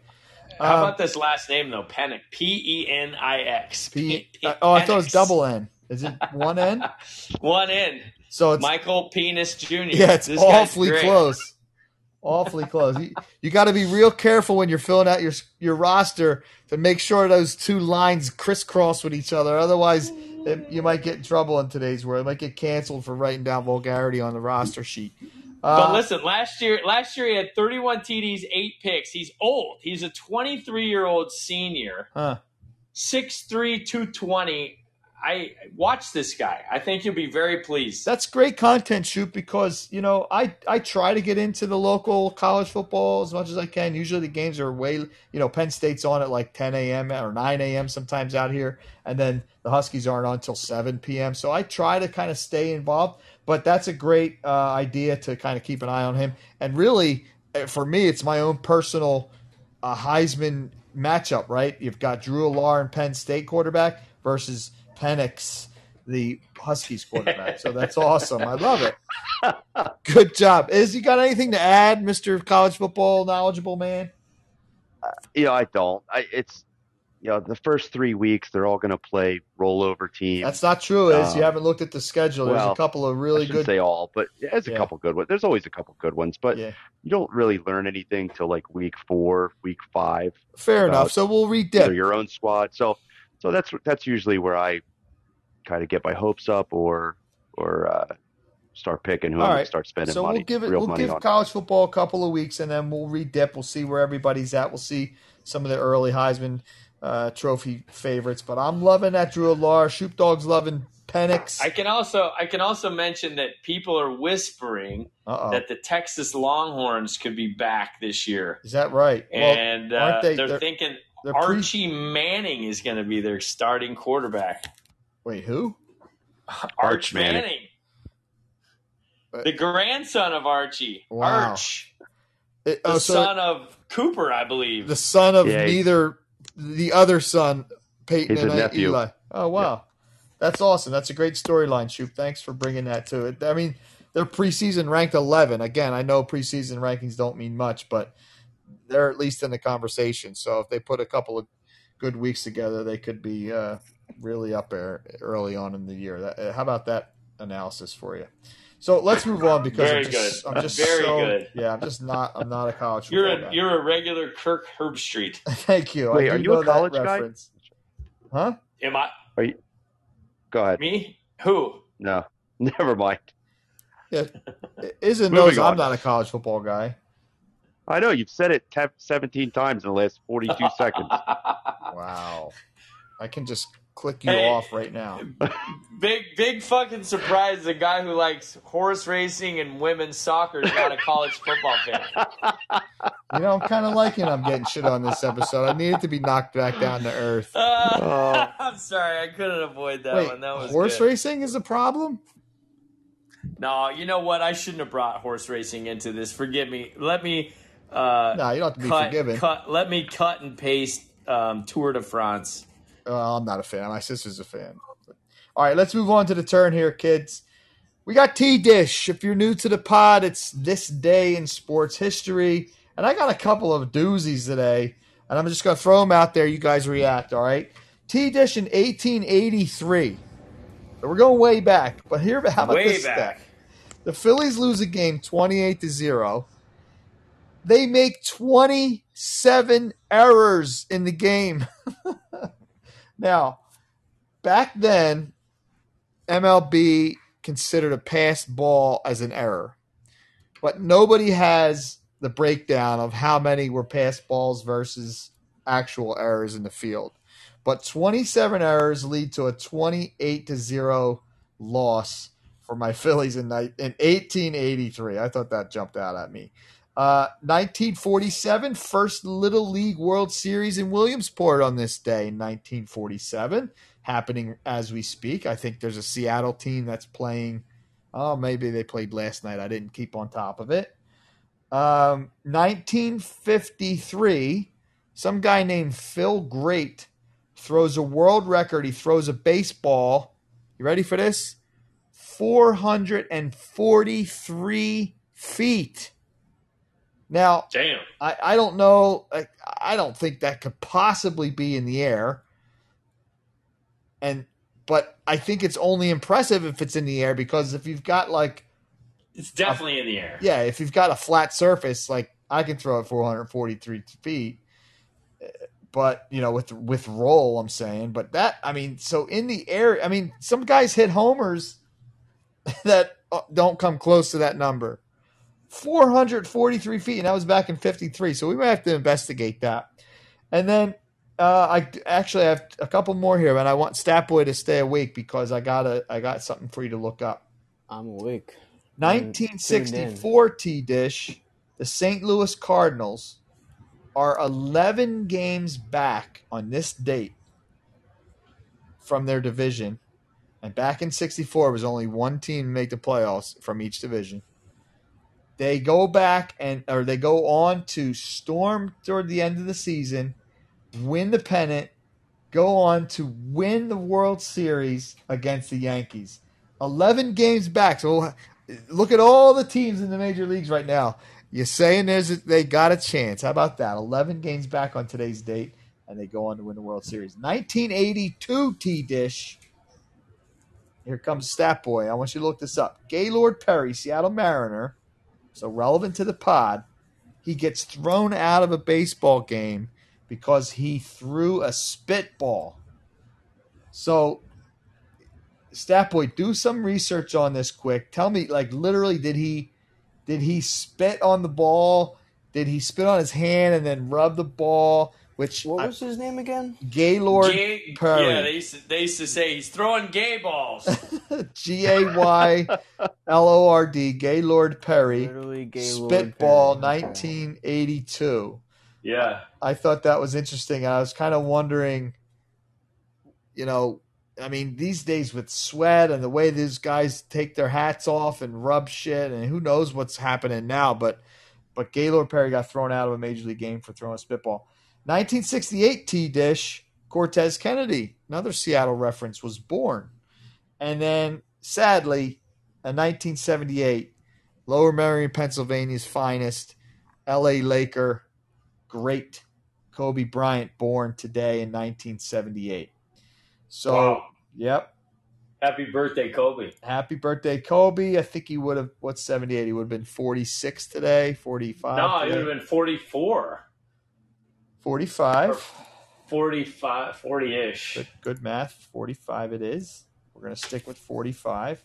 How um, about this last name, though? Penix. P E N I X. P- P- oh, I Penix. Thought it was double N. Is it one N? One N. So it's Michael Penis Junior Yeah, it's this awfully close. Awfully close. You, you got to be real careful when you're filling out your your roster to make sure those two lines crisscross with each other. Otherwise, it, you might get in trouble in today's world. It might get canceled for writing down vulgarity on the roster sheet. Uh, but listen, last year, last year he had thirty-one T Ds, eight picks. He's old. He's a twenty-three-year-old senior. Huh. six three, two twenty. I watch this guy. I think you'll be very pleased. That's great content, Shoop, because, you know, I, I try to get into the local college football as much as I can. Usually the games are way, you know, Penn State's on at like ten a.m. or nine a.m. sometimes out here, and then the Huskies aren't on until seven p.m. So I try to kind of stay involved, but that's a great uh, idea to kind of keep an eye on him. And really, for me, it's my own personal uh, Heisman matchup, right? You've got Drew Allar and Penn State quarterback versus – Penix, the Huskies quarterback. So that's awesome. I love it. Good job. Is you got anything to add, Mister College Football knowledgeable man? Uh, you know, I don't. I, it's you know the first three weeks they're all going to play rollover teams. That's not true. Is um, you haven't looked at the schedule. There's well, a couple of really I good. Say all, but there's a yeah. couple good ones. There's always a couple good ones, but yeah. you don't really learn anything till like week four, week five. Fair enough. So we'll redip your own squad. So. So that's that's usually where I kind of get my hopes up, or or uh, start picking who I'm going to start spending money. So we'll give it. We'll give college football a couple of weeks, and then we'll redip. We'll see where everybody's at. We'll see some of the early Heisman uh, Trophy favorites. But I'm loving that Drew Allar. Shoop Dog's loving Penix. I can also I can also mention that people are whispering Uh-oh. that the Texas Longhorns could be back this year. Is that right? And well, aren't they, uh, they're, they're thinking. Pre- Archie Manning is going to be their starting quarterback. Wait, who? Arch Manning. Manning. The grandson of Archie. Wow. Arch. It, oh, the so son it, of Cooper, I believe. The son of yeah, either the other son, Peyton and nephew. Eli. Oh, wow. Yeah. That's awesome. That's a great storyline, Shoop. Thanks for bringing that to it. I mean, they're preseason ranked eleven. Again, I know preseason rankings don't mean much, but – they're at least in the conversation. So if they put a couple of good weeks together, they could be uh, really up there early on in the year. That, how about that analysis for you? So let's move on because Very I'm just, good. I'm just Very so, good. Yeah, I'm just not. I'm not a college. You're a guy. You're a regular Kirk Herbstreit. Thank you. Wait, I do are you know a college guy? Reference. Huh? Am I? Are you? Go ahead. Me? Who? No, never mind. Yeah, Isa knows I'm not a college football guy. I know you've said it seventeen times in the last forty-two seconds. Wow. I can just click you hey, off right now. Big, big fucking surprise. The guy who likes horse racing and women's soccer is not a college football fan. You know, I'm kind of liking I'm getting shit on this episode. I needed to be knocked back down to earth. Uh, uh, I'm sorry. I couldn't avoid that wait, one. That was horse good. Racing is a problem? No, you know what? I shouldn't have brought horse racing into this. Forgive me. Let me... Uh, no, you don't have to be cut, forgiven. Cut, let me cut and paste um, Tour de France. Uh, I'm not a fan. My sister's a fan. All right, let's move on to the turn here, kids. We got T-Dish. If you're new to the pod, it's This Day in Sports History. And I got a couple of doozies today, and I'm just going to throw them out there. You guys react, all right? T-Dish in eighteen eighty-three. So we're going way back. But here, how about way this back. Stat? The Phillies lose a game twenty-eight to zero. They make twenty-seven errors in the game. Now, back then, M L B considered a passed ball as an error. But nobody has the breakdown of how many were passed balls versus actual errors in the field. But twenty-seven errors lead to a twenty-eight to zero loss for my Phillies in, in eighteen eighty-three. I thought that jumped out at me. Uh, nineteen forty-seven, first Little League World Series in Williamsport on this day in nineteen forty-seven, happening as we speak. I think there's a Seattle team that's playing. Oh, maybe they played last night. I didn't keep on top of it. Um, nineteen fifty-three, some guy named Phil Great throws a world record. He throws a baseball. You ready for this? four hundred forty-three feet. Now, damn. I, I don't know. I, I don't think that could possibly be in the air. And but I think it's only impressive if it's in the air, because if you've got like, it's definitely a, in the air. Yeah, if you've got a flat surface, like I can throw it four hundred forty-three feet. But you know, with with roll, I'm saying. But that, I mean, so in the air, I mean, some guys hit homers that don't come close to that number. four hundred forty-three feet, and that was back in fifty-three, so we might have to investigate that. And then uh, I actually have a couple more here, and I want Stat Boy to stay awake because I got a I got something for you to look up. I'm awake. nineteen sixty-four, T-Dish, the Saint Louis Cardinals are eleven games back on this date from their division, and back in sixty-four, it was only one team to make the playoffs from each division. They go back and or they go on to storm toward the end of the season, win the pennant, go on to win the World Series against the Yankees. eleven games back. So look at all the teams in the major leagues right now. You're saying there's a, they got a chance. How about that? eleven games back on today's date, and they go on to win the World Series. nineteen eighty-two, T-Dish. Here comes Stat Boy. I want you to look this up. Gaylord Perry, Seattle Mariner. So relevant to the pod, he gets thrown out of a baseball game because he threw a spitball. So, Stat Boy, do some research on this quick. Tell me, like, literally, did he did he spit on the ball? Did he spit on his hand and then rub the ball? Which what was I, his name again? Gaylord Gay, Perry. Yeah, they used, to, they used to say he's throwing gay balls. G A Y L O R D, Gaylord Perry. Literally Gaylord Spitball, Perry. nineteen eighty-two. Yeah. I thought that was interesting. I was kind of wondering, you know, I mean, these days with sweat and the way these guys take their hats off and rub shit, and who knows what's happening now, but, but Gaylord Perry got thrown out of a major league game for throwing a spitball. nineteen sixty-eight, T-Dish, Cortez Kennedy, another Seattle reference, was born. And then, sadly, in nineteen seventy-eight, Lower Merion, Pennsylvania's finest, L A Laker, great Kobe Bryant, born today in nineteen seventy-eight. So, wow. Yep. Happy birthday, Kobe. Happy birthday, Kobe. I think he would have, what's seventy-eight? He would have been forty-six today, forty-five. No, today. He would have been forty-four. forty-five. forty-five, forty-ish. Good, good math. forty-five it is. We're going to stick with forty-five.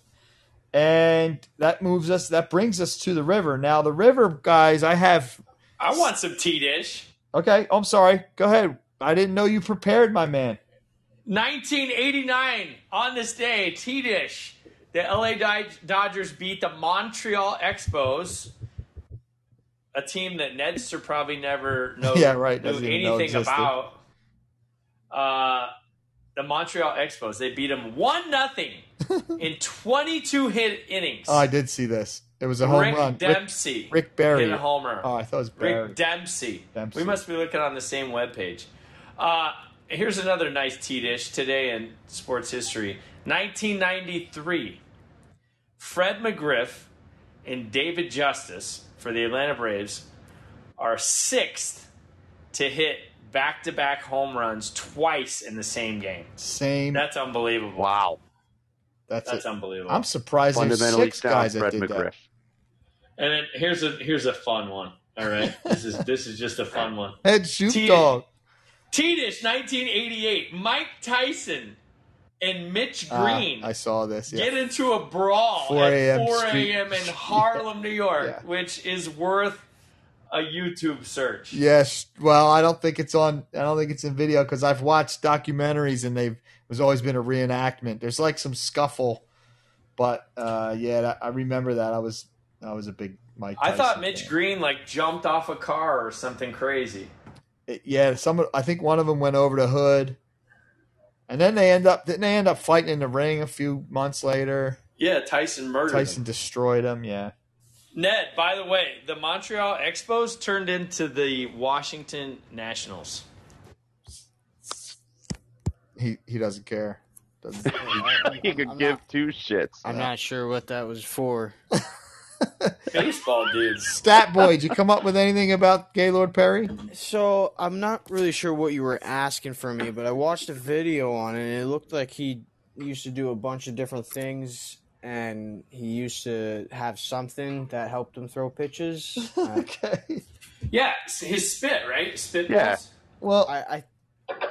And that moves us, that brings us to the river. Now, the river, guys, I have. I want some T-Dish. Okay. Oh, I'm sorry. Go ahead. I didn't know you prepared, my man. nineteen eighty-nine, on this day, T-Dish. The L A Dodgers beat the Montreal Expos. A team that Nedster probably never knows, yeah, right. knew anything know about. Uh, the Montreal Expos. They beat them one nothing in twenty-two hit innings. Oh, I did see this. It was a home Rick run. Dempsey Rick, Rick Barry. Hit a homer. Oh, I thought it was Barry. Rick Dempsey. Dempsey. We must be looking on the same webpage. Uh, here's another nice tea dish today in sports history. nineteen ninety-three, Fred McGriff and David Justice for the Atlanta Braves are sixth to hit back-to-back home runs twice in the same game. Same. That's unbelievable. Wow. That's, That's unbelievable. I'm surprised there's six guys that did that. And then here's a here's a fun one. All right, this is this is just a fun one. Head Shoop Dog. T-Dish, nineteen eighty-eight. Mike Tyson and Mitch Green. Uh, I saw this. Yeah. Get into a brawl at four a.m. in Harlem, yeah. New York, yeah. Which is worth a YouTube search. Yes. Well, I don't think it's on. I don't think it's in video because I've watched documentaries and they've there's always been a reenactment. There's like some scuffle, but uh, yeah, I remember that. I was I was a big Mike Tyson I thought Mitch fan. Green like jumped off a car or something crazy. It, yeah, some. I think one of them went over to Hood, and then they end up didn't they end up fighting in the ring a few months later? Yeah, Tyson murdered. Tyson him. destroyed him. Yeah. Ned, by the way, the Montreal Expos turned into the Washington Nationals. He he doesn't care. Doesn't care. He could I'm give not, two shits. I'm not sure what that was for. Baseball dudes. Stat Boy, did you come up with anything about Gaylord Perry? So I'm not really sure what you were asking for me, but I watched a video on it, and it looked like he used to do a bunch of different things. And he used to have something that helped him throw pitches. Uh, okay. Yeah, his spit, right? Spit. Yeah. Balls. Well, I,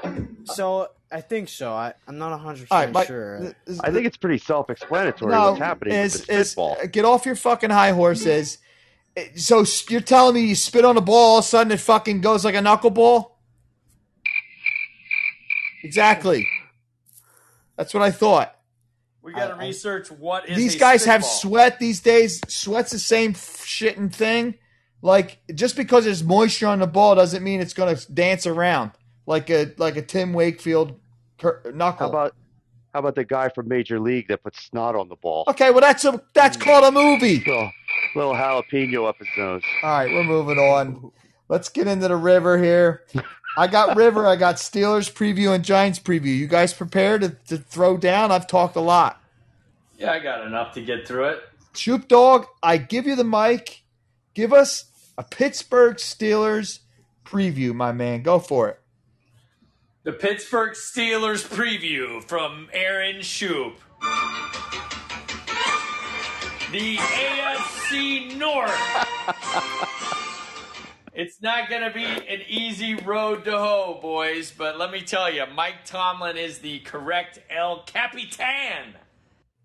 I. So I think so. I, I'm not one hundred percent right, but, sure. Is, I think it's pretty self-explanatory no, what's happening is, with the spitball. Get off your fucking high horses. So you're telling me you spit on the ball, all of a sudden it fucking goes like a knuckleball? Exactly. That's what I thought. We got to research what is these guys have ball. Sweat these days. Sweat's the same shitting thing. Like just because there's moisture on the ball doesn't mean it's going to dance around like a like a Tim Wakefield knuckle. How about how about the guy from Major League that puts snot on the ball? Okay, well that's a that's called a movie. Little, little jalapeno up his nose. All right, we're moving on. Let's get into the river here. I got River, I got Steelers preview and Giants preview. You guys prepared to, to throw down? I've talked a lot. Yeah, I got enough to get through it. Shoop Dog, I give you the mic. Give us a Pittsburgh Steelers preview, my man. Go for it. The Pittsburgh Steelers preview from Aaron Shoop. The A F C North. It's not going to be an easy road to hoe, boys, but let me tell you, Mike Tomlin is the correct El Capitan.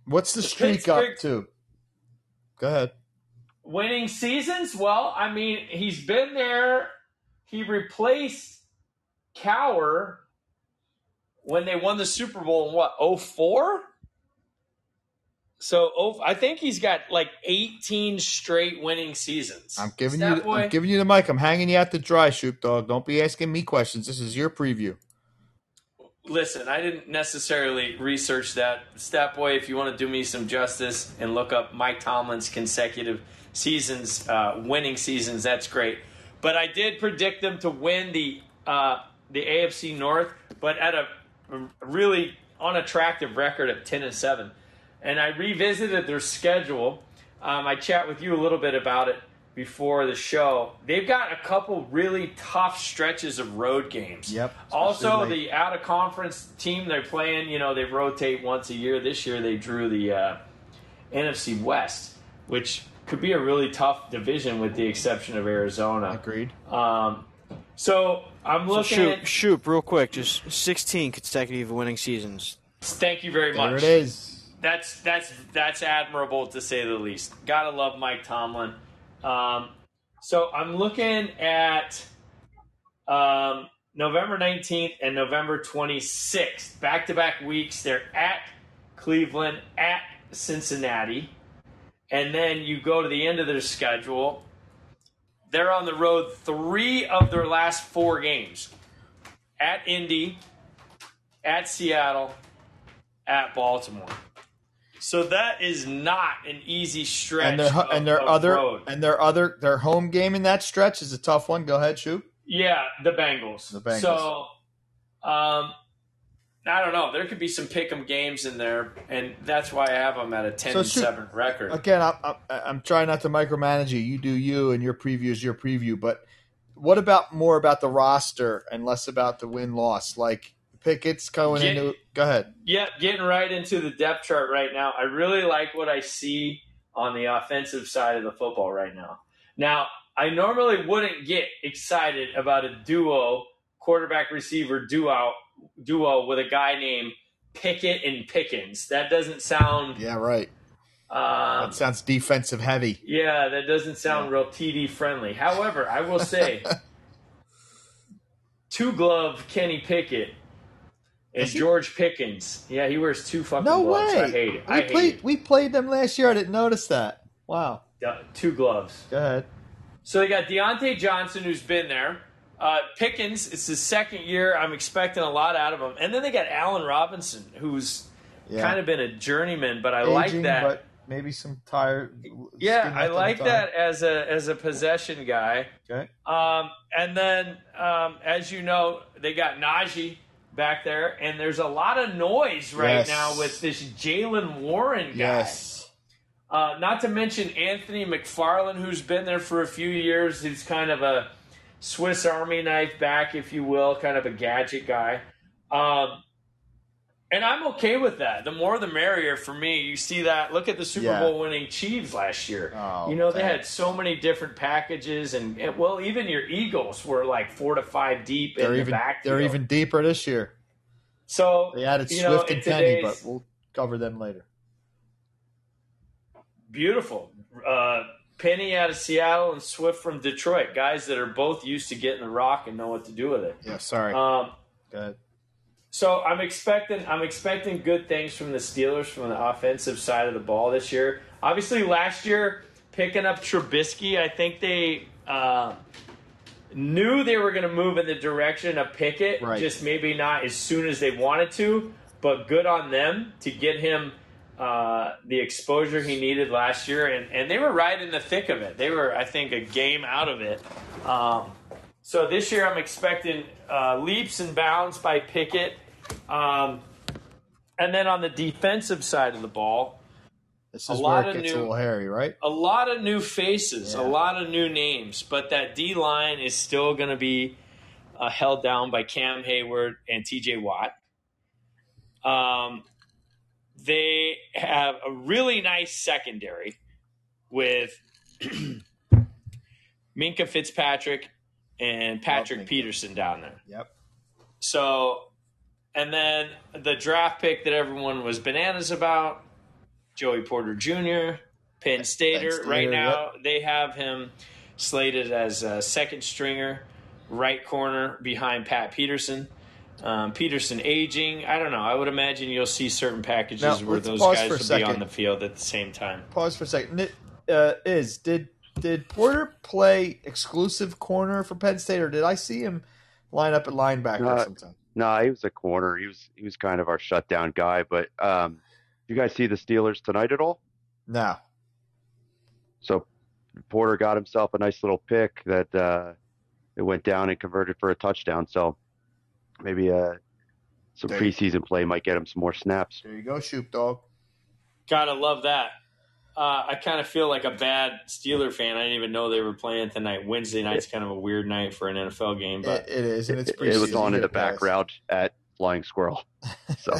What's the, the streak Pittsburgh up to? Go ahead. Winning seasons? Well, I mean, he's been there. He replaced Cowher when they won the Super Bowl in, what, oh four? So oh, I think he's got like eighteen straight winning seasons. I'm giving Stat you, Boy. I'm giving you the mic. I'm hanging you out to dry, Shoop Dog. Don't be asking me questions. This is your preview. Listen, I didn't necessarily research that, Stat Boy. If you want to do me some justice and look up Mike Tomlin's consecutive seasons, uh, winning seasons, that's great. But I did predict them to win the uh, the A F C North, but at a really unattractive record of ten and seven. And I revisited their schedule. Um, I chat with you a little bit about it before the show. They've got a couple really tough stretches of road games. Yep. Also, the out-of-conference team they're playing, you know, they rotate once a year. This year they drew the uh, N F C West, which could be a really tough division with the exception of Arizona. Agreed. Um, so I'm looking so shoot, at... Shoop, real quick, just sixteen consecutive winning seasons. Thank you very much. There it is. That's that's that's admirable to say the least. Gotta love Mike Tomlin. Um, so I'm looking at um, November nineteenth and November twenty-sixth, back-to-back weeks. They're at Cleveland, at Cincinnati, and then you go to the end of their schedule. They're on the road three of their last four games: at Indy, at Seattle, at Baltimore. So that is not an easy stretch. And their, of, and their other road. and their other their home game in that stretch is a tough one. Go ahead, Shoop. Yeah, the Bengals. The Bengals. So Um, I don't know. There could be some pick'em games in there, and that's why I have them at a ten so and shoot, seven record. Again, I, I, I'm trying not to micromanage you. You do you, and your preview is your preview. But what about more about the roster and less about the win loss? Like Pickett's going Get, into. Go ahead. Yeah, getting right into the depth chart right now. I really like what I see on the offensive side of the football right now. Now, I normally wouldn't get excited about a duo, quarterback receiver duo, duo with a guy named Pickett and Pickens. That doesn't sound. Yeah, right. Um, that sounds defensive heavy. Yeah, that doesn't sound yeah. real T D friendly. However, I will say, two glove Kenny Pickett and George Pickens. Yeah, he wears two fucking no gloves. Way. I hate it. We I hate played, it. We played them last year. I didn't notice that. Wow. Uh, two gloves. Go ahead. So they got Deontay Johnson, who's been there. Uh, Pickens, it's his second year. I'm expecting a lot out of him. And then they got Allen Robinson, who's yeah. kind of been a journeyman, but I Aging, like that. But maybe some tired. Yeah, I like that as a as a possession guy. Okay. Um, and then, um, as you know, they got Najee back there, and there's a lot of noise right yes. now with this Jaylen Warren guy. Yes. Uh, not to mention Anthony McFarland, who's been there for a few years. He's kind of a Swiss Army knife back, if you will, kind of a gadget guy. Um, and I'm okay with that. The more the merrier for me. You see that. Look at the Super yeah. Bowl winning Chiefs last year. Oh, you know, they thanks. had so many different packages. And, and, well, even your Eagles were like four to five deep they're in even, the back. They're even deeper this year. So they added Swift know, and Penny, but we'll cover them later. Beautiful. Uh, Penny out of Seattle and Swift from Detroit. Guys that are both used to getting the rock and know what to do with it. Yeah, sorry. Um, Go ahead. So I'm expecting I'm expecting good things from the Steelers from the offensive side of the ball this year. Obviously, last year, picking up Trubisky, I think they uh, knew they were going to move in the direction of Pickett, right. just maybe not as soon as they wanted to, but good on them to get him Uh, the exposure he needed last year, and, and they were right in the thick of it. They were, I think, a game out of it. Um, so this year I'm expecting uh, leaps and bounds by Pickett. Um, and then on the defensive side of the ball, this is a lot where it of gets new, a little hairy, right? A lot of new faces, yeah. a lot of new names, but that D-line is still going to be uh, held down by Cam Hayward and T J Watt. Um. They have a really nice secondary with Minkah Fitzpatrick and Patrick Peterson down there. Yep. So, and then the draft pick that everyone was bananas about, Joey Porter Junior, Penn Stater. Right now, yep. they have him slated as a second stringer, right corner behind Pat Peterson. Um, Peterson aging. I don't know. I would imagine you'll see certain packages now, where those guys will second. be on the field at the same time. Pause for a second. Uh, is did did Porter play exclusive corner for Penn State, or did I see him line up at linebacker uh, sometime? No, he was a corner. He was he was kind of our shutdown guy. But um, you guys see the Steelers tonight at all? No. So Porter got himself a nice little pick that uh, it went down and converted for a touchdown. So. Maybe uh, some there. preseason play might get him some more snaps. There you go, Shoop Dog. Gotta love that. Uh, I kind of feel like a bad Steeler fan. I didn't even know they were playing tonight. Wednesday night's it, kind of a weird night for an N F L game, but it, it is, and it's preseason. It was on in the background at Flying Squirrel. So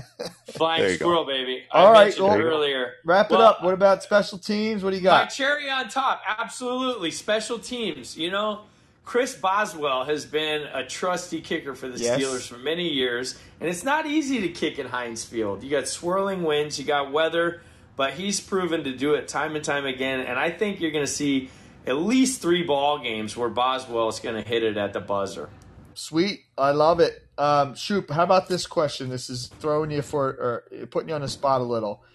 Flying Squirrel, go. baby. I All right, well, earlier. Wrap well, it up. What about special teams? What do you got? My cherry on top. Absolutely, special teams. You know. Chris Boswell has been a trusty kicker for the yes. Steelers for many years, and it's not easy to kick in Heinz Field. You got swirling winds, you got weather, but he's proven to do it time and time again, and I think you're going to see at least three ball games where Boswell is going to hit it at the buzzer. Sweet. I love it. Um, Shoop, how about this question? This is throwing you for – or putting you on the spot a little.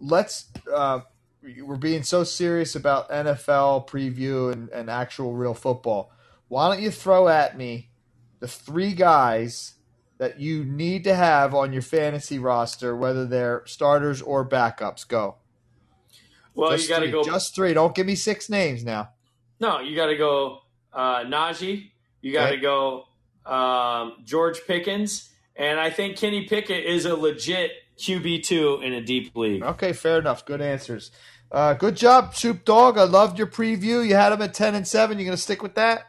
Let's uh, – we're being so serious about N F L preview and, and actual real football. Why don't you throw at me the three guys that you need to have on your fantasy roster, whether they're starters or backups? Go. Well, just you got to go. Just three. Don't give me six names now. No, you got to go uh, Najee. You got to okay. go um, George Pickens. And I think Kenny Pickett is a legit Q B two in a deep league. Okay, fair enough. Good answers. Uh, good job, Shoop Dog. I loved your preview. You had him at ten and seven. You going to stick with that?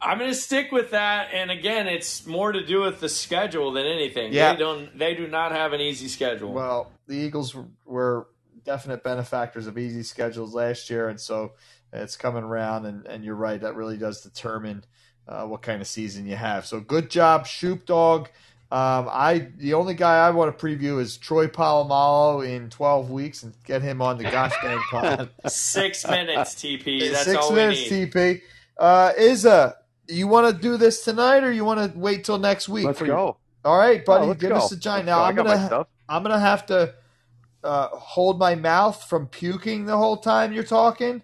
I'm going to stick with that. And, again, it's more to do with the schedule than anything. Yeah. They, don't, they do not have an easy schedule. Well, the Eagles were definite benefactors of easy schedules last year, and so it's coming around. And, and you're right. That really does determine uh, what kind of season you have. So good job, Shoop Dog. Um, I the only guy I want to preview is Troy Polamalu in twelve weeks and get him on the gosh dang pod. Six minutes, T P. That's Six all minutes, we need. T P. Uh, Isa, you want to do this tonight or you want to wait till next week? Let's for go. You? All right, buddy. No, give go. Us a giant. Let's now go. I'm gonna I'm gonna have to uh, hold my mouth from puking the whole time you're talking.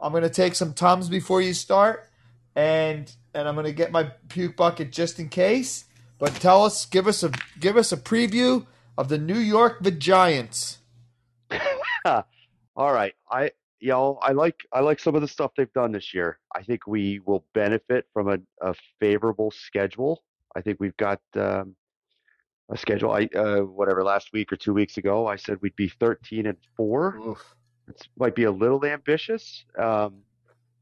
I'm gonna take some Tums before you start, and and I'm gonna get my puke bucket just in case. But tell us, give us a give us a preview of the New York Giants. All right, I you know I like I like some of the stuff they've done this year. I think we will benefit from a, a favorable schedule. I think we've got um, a schedule. I uh, whatever last week or two weeks ago, I said we'd be thirteen and four. It might be a little ambitious. Um,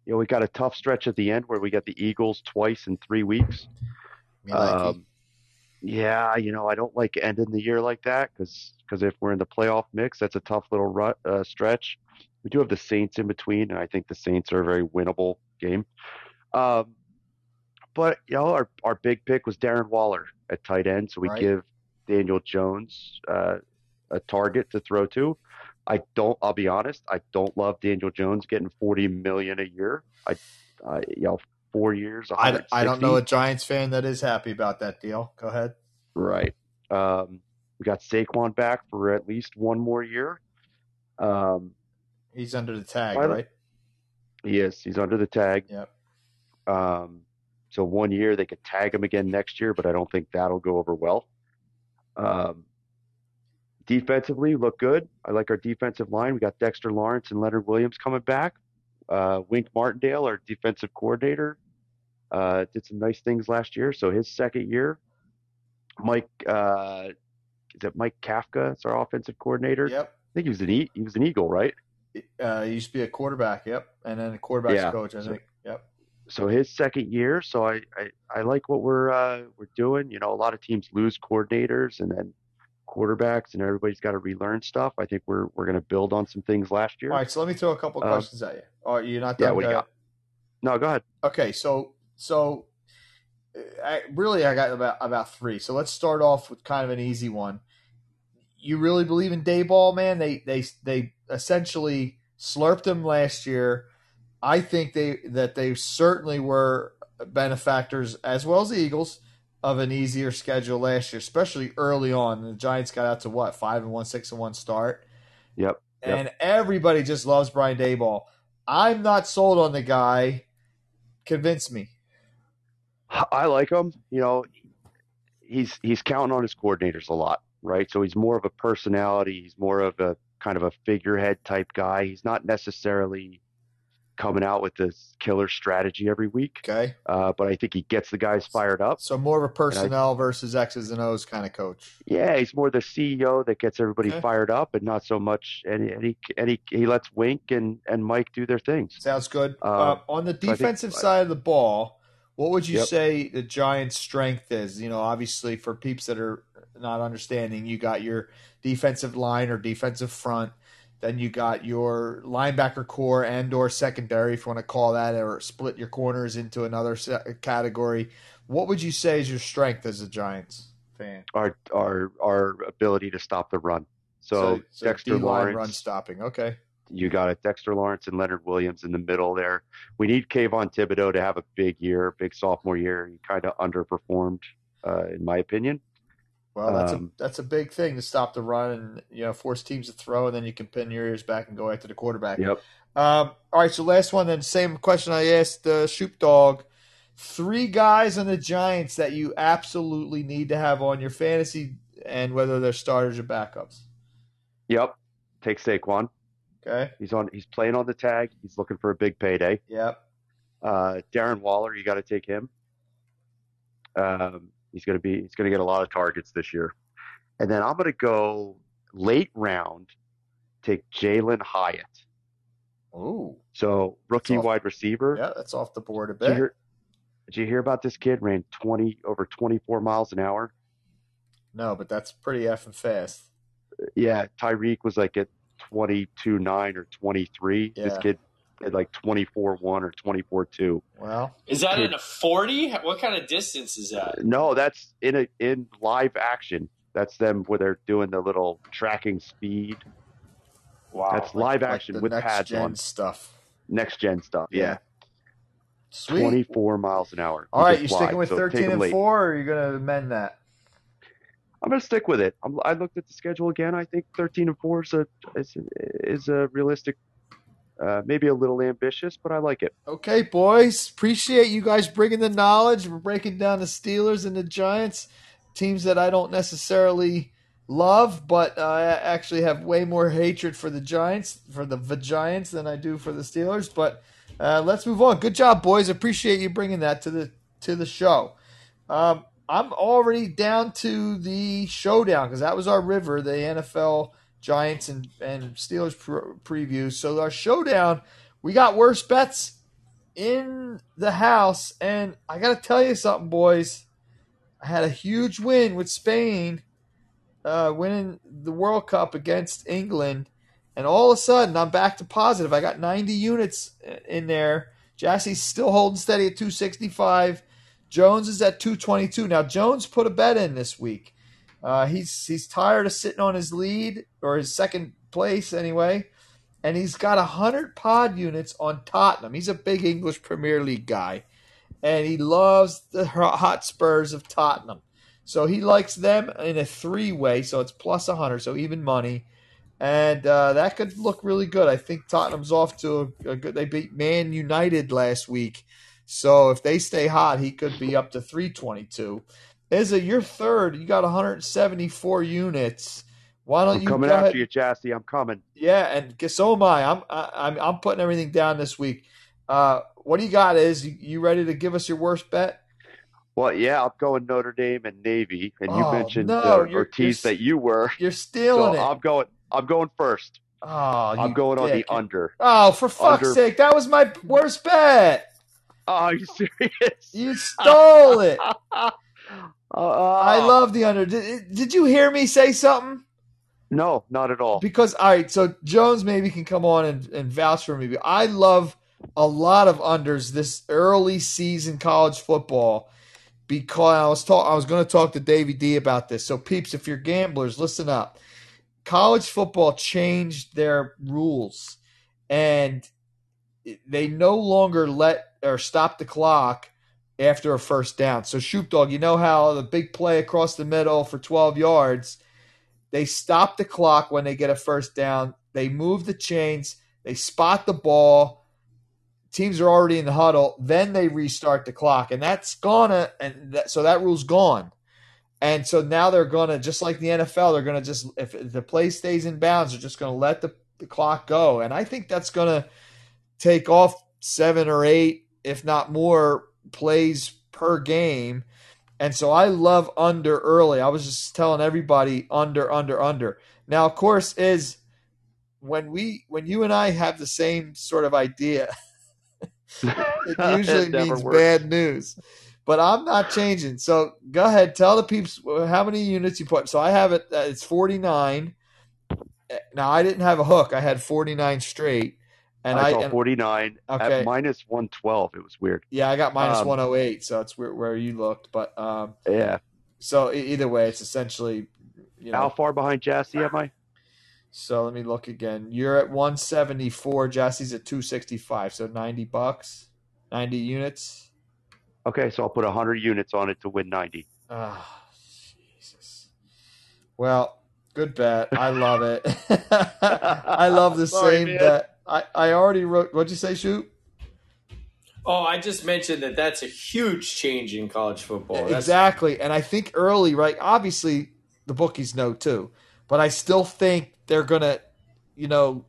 you know, we got a tough stretch at the end where we got the Eagles twice in three weeks. Um, Yeah, you know, I don't like ending the year like that because if we're in the playoff mix, that's a tough little rut, uh, stretch. We do have the Saints in between, and I think the Saints are a very winnable game. Um, but, you know, our, our big pick was Darren Waller at tight end, so we right. give Daniel Jones uh, a target to throw to. I don't – I'll be honest, I don't love Daniel Jones getting forty million dollars a year. I, I you know – Four years. I, I don't know a Giants fan that is happy about that deal. Go ahead. Right. Um, we got Saquon back for at least one more year. Um, he's under the tag, I, right? He is. He's under the tag. Yep. Um, so one year they could tag him again next year, but I don't think that'll go over well. Um, defensively, look good. I like our defensive line. We got Dexter Lawrence and Leonard Williams coming back. Uh, Wink Martindale, our defensive coordinator, Uh, did some nice things last year. So his second year, Mike uh, is it Mike Kafka? It's our offensive coordinator. Yep. I think he was an e- he was an Eagle, right? Uh, he used to be a quarterback. Yep, and then a quarterback's yeah. coach. I so, think. Yep. So his second year. So I, I, I like what we're uh, we're doing. You know, a lot of teams lose coordinators and then quarterbacks, and everybody's got to relearn stuff. I think we're we're going to build on some things last year. All right. So let me throw a couple of questions um, at you. Are you not done? Yeah. What do you got? No, go ahead. Okay. So. So, I, really, I got about about three. So let's start off with kind of an easy one. You really believe in Dayball, man? They they they essentially slurped him last year. I think they that they certainly were benefactors as well as the Eagles of an easier schedule last year, especially early on. The Giants got out to what five and one, six and one start. Yep. yep. And everybody just loves Brian Dayball. I'm not sold on the guy. Convince me. I like him. You know, he's he's counting on his coordinators a lot, right? So he's more of a personality. He's more of a kind of a figurehead type guy. He's not necessarily coming out with this killer strategy every week. Okay. Uh, but I think he gets the guys fired up. So more of a personnel I, versus X's and O's kind of coach. Yeah, he's more the C E O that gets everybody okay. fired up and not so much – and he, and he, he lets Wink and, and Mike do their things. Sounds good. Uh, uh, on the defensive so think, side of the ball – what would you yep. say the Giants' strength is? You know, obviously for peeps that are not understanding, you got your defensive line or defensive front, then you got your linebacker core and or secondary, if you want to call that, or split your corners into another category. What would you say is your strength as a Giants fan? Our our our ability to stop the run. So, so, so Dexter Lawrence run stopping. Okay. You got it. Dexter Lawrence and Leonard Williams in the middle there. We need Kayvon Thibodeau to have a big year, big sophomore year. He kind of underperformed, uh, in my opinion. Well, that's um, a that's a big thing to stop the run and you know force teams to throw, and then you can pin your ears back and go after the quarterback. Yep. Um, all right, so last one then. Same question I asked uh, Shoop Dog. Three guys on the Giants that you absolutely need to have on your fantasy, and whether they're starters or backups. Yep. Take Saquon. Okay. He's on. He's playing on the tag. He's looking for a big payday. Yep. Uh, Darren Waller, you got to take him. Um, He's going to be, he's going to get a lot of targets this year. And then I'm going to go late round, take Jalen Hyatt. Oh, so rookie off, wide receiver. Yeah, that's off the board a bit. Did you hear, did you hear about this kid ran twenty over twenty-four miles an hour? No, but that's pretty effing fast. Yeah, Tyreek was like at twenty-two nine or twenty-three. Yeah. This kid at like twenty-four one or twenty-four two. Wow. Is that in a forty? What kind of distance is that? Uh, no, that's in a, in live action. That's them where they're doing the little tracking speed. Wow. That's live like, action like with pads on. Next gen stuff. Next gen stuff, yeah. yeah. Sweet. twenty-four miles an hour. All right, you sticking with so thirteen and four, or are you going to amend that? I'm going to stick with it. I'm, I looked at the schedule again. I think thirteen and four is a, is a, is a realistic, uh, maybe a little ambitious, but I like it. Okay, boys. Appreciate you guys bringing the knowledge. We're breaking down the Steelers and the Giants, teams that I don't necessarily love, but I actually have way more hatred for the Giants, for the Giants than I do for the Steelers. But uh, let's move on. Good job, boys. Appreciate you bringing that to the to the show. Um, I'm already down to the showdown because that was our river, the N F L Giants and, and Steelers pre- preview. So our showdown, we got worst bets in the house. And I got to tell you something, boys. I had a huge win with Spain uh, winning the World Cup against England. And all of a sudden, I'm back to positive. I got ninety units in there. Jassy's still holding steady at two sixty-five. Jones is at two twenty-two. Now, Jones put a bet in this week. Uh, he's he's tired of sitting on his lead, or his second place anyway, and he's got one hundred pod units on Tottenham. He's a big English Premier League guy, and he loves the hot Spurs of Tottenham. So he likes them in a three-way, so it's plus one hundred, so even money. And uh, that could look really good. I think Tottenham's off to a, a good – they beat Man United last week. So if they stay hot, he could be up to three twenty-two. Izza, you're third. You got one seventy-four units. Why don't I'm you coming go after ahead? You, Jassy? I'm coming. Yeah, and so am I. I'm I'm I'm putting everything down this week. Uh, what do you got? Is you, you ready to give us your worst bet? Well, yeah, I'm going Notre Dame and Navy, and you oh, mentioned no, uh, or teased that you were. You're stealing so it. I'm going. I'm going first. Oh, I'm going dick. on the under. Oh, for fuck's under. sake! That was my worst bet. Oh, are you serious? You stole it. uh, I love the under. Did, did you hear me say something? No, not at all. Because, all right, so Jones maybe can come on and, and vouch for me. I love a lot of unders this early season college football because I was talk, I was going to talk to Davey D about this. So, peeps, if you're gamblers, listen up. College football changed their rules, and they no longer let or stop the clock after a first down. So Shoop Dog, you know how the big play across the middle for twelve yards, they stop the clock when they get a first down. They move the chains. They spot the ball. Teams are already in the huddle. Then they restart the clock, and that's gonna and that, so that rule's gone. And so now they're gonna, just like the N F L, they're gonna just if the play stays in bounds, they're just gonna let the, the clock go. And I think that's gonna take off seven or eight, if not more, plays per game. And so I love under early. I was just telling everybody under, under, under. Now, of course, is when we when you and I have the same sort of idea, it usually it means works. Bad news. But I'm not changing. So go ahead. Tell the peeps how many units you put. So I have it. It's forty-nine. Now, I didn't have a hook. I had forty-nine straight. And I, I got forty-nine okay. at minus one twelve. It was weird. Yeah, I got minus um, one oh eight, so that's where, where you looked. But um, yeah. So either way, it's essentially, you know. How far behind Jassy am I? So let me look again. You're at one seventy-four. Jassy's at two sixty-five, so ninety bucks, ninety units. Okay, so I'll put one hundred units on it to win ninety. Oh, Jesus. Well, good bet. I love it. I love the Sorry, same man. bet. I, I already wrote – what'd you say, Shoop? Oh, I just mentioned that that's a huge change in college football. Exactly. That's- and I think early, right, obviously the bookies know too, but I still think they're going to, you know,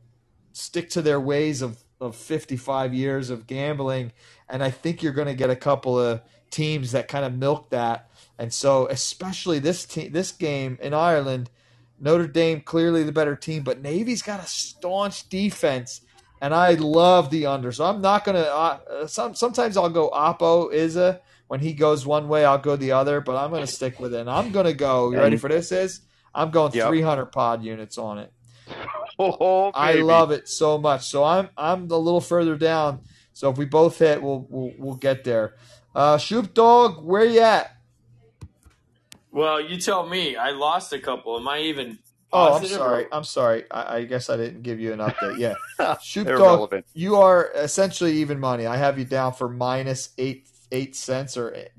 stick to their ways of, of fifty-five years of gambling, and I think you're going to get a couple of teams that kind of milked that. And so especially this te- this game in Ireland, Notre Dame clearly the better team, but Navy's got a staunch defense, and I love the under. So I'm not going to uh, – some, sometimes I'll go Oppo, Isa. When he goes one way, I'll go the other, but I'm going to stick with it. And I'm going to go – you ready for this, Is? I'm going yep. three hundred pod units on it. Oh, I love it so much. So I'm I'm a little further down. So if we both hit, we'll we'll, we'll get there. Uh, Shoop Dog, where you at? Well, you tell me. I lost a couple. Am I even positive? Oh, I'm sorry. Or... I'm sorry. I, I guess I didn't give you an update. Yeah. Shoop Dog, relevant. You are essentially even money. I have you down for minus eight eight cents or eight,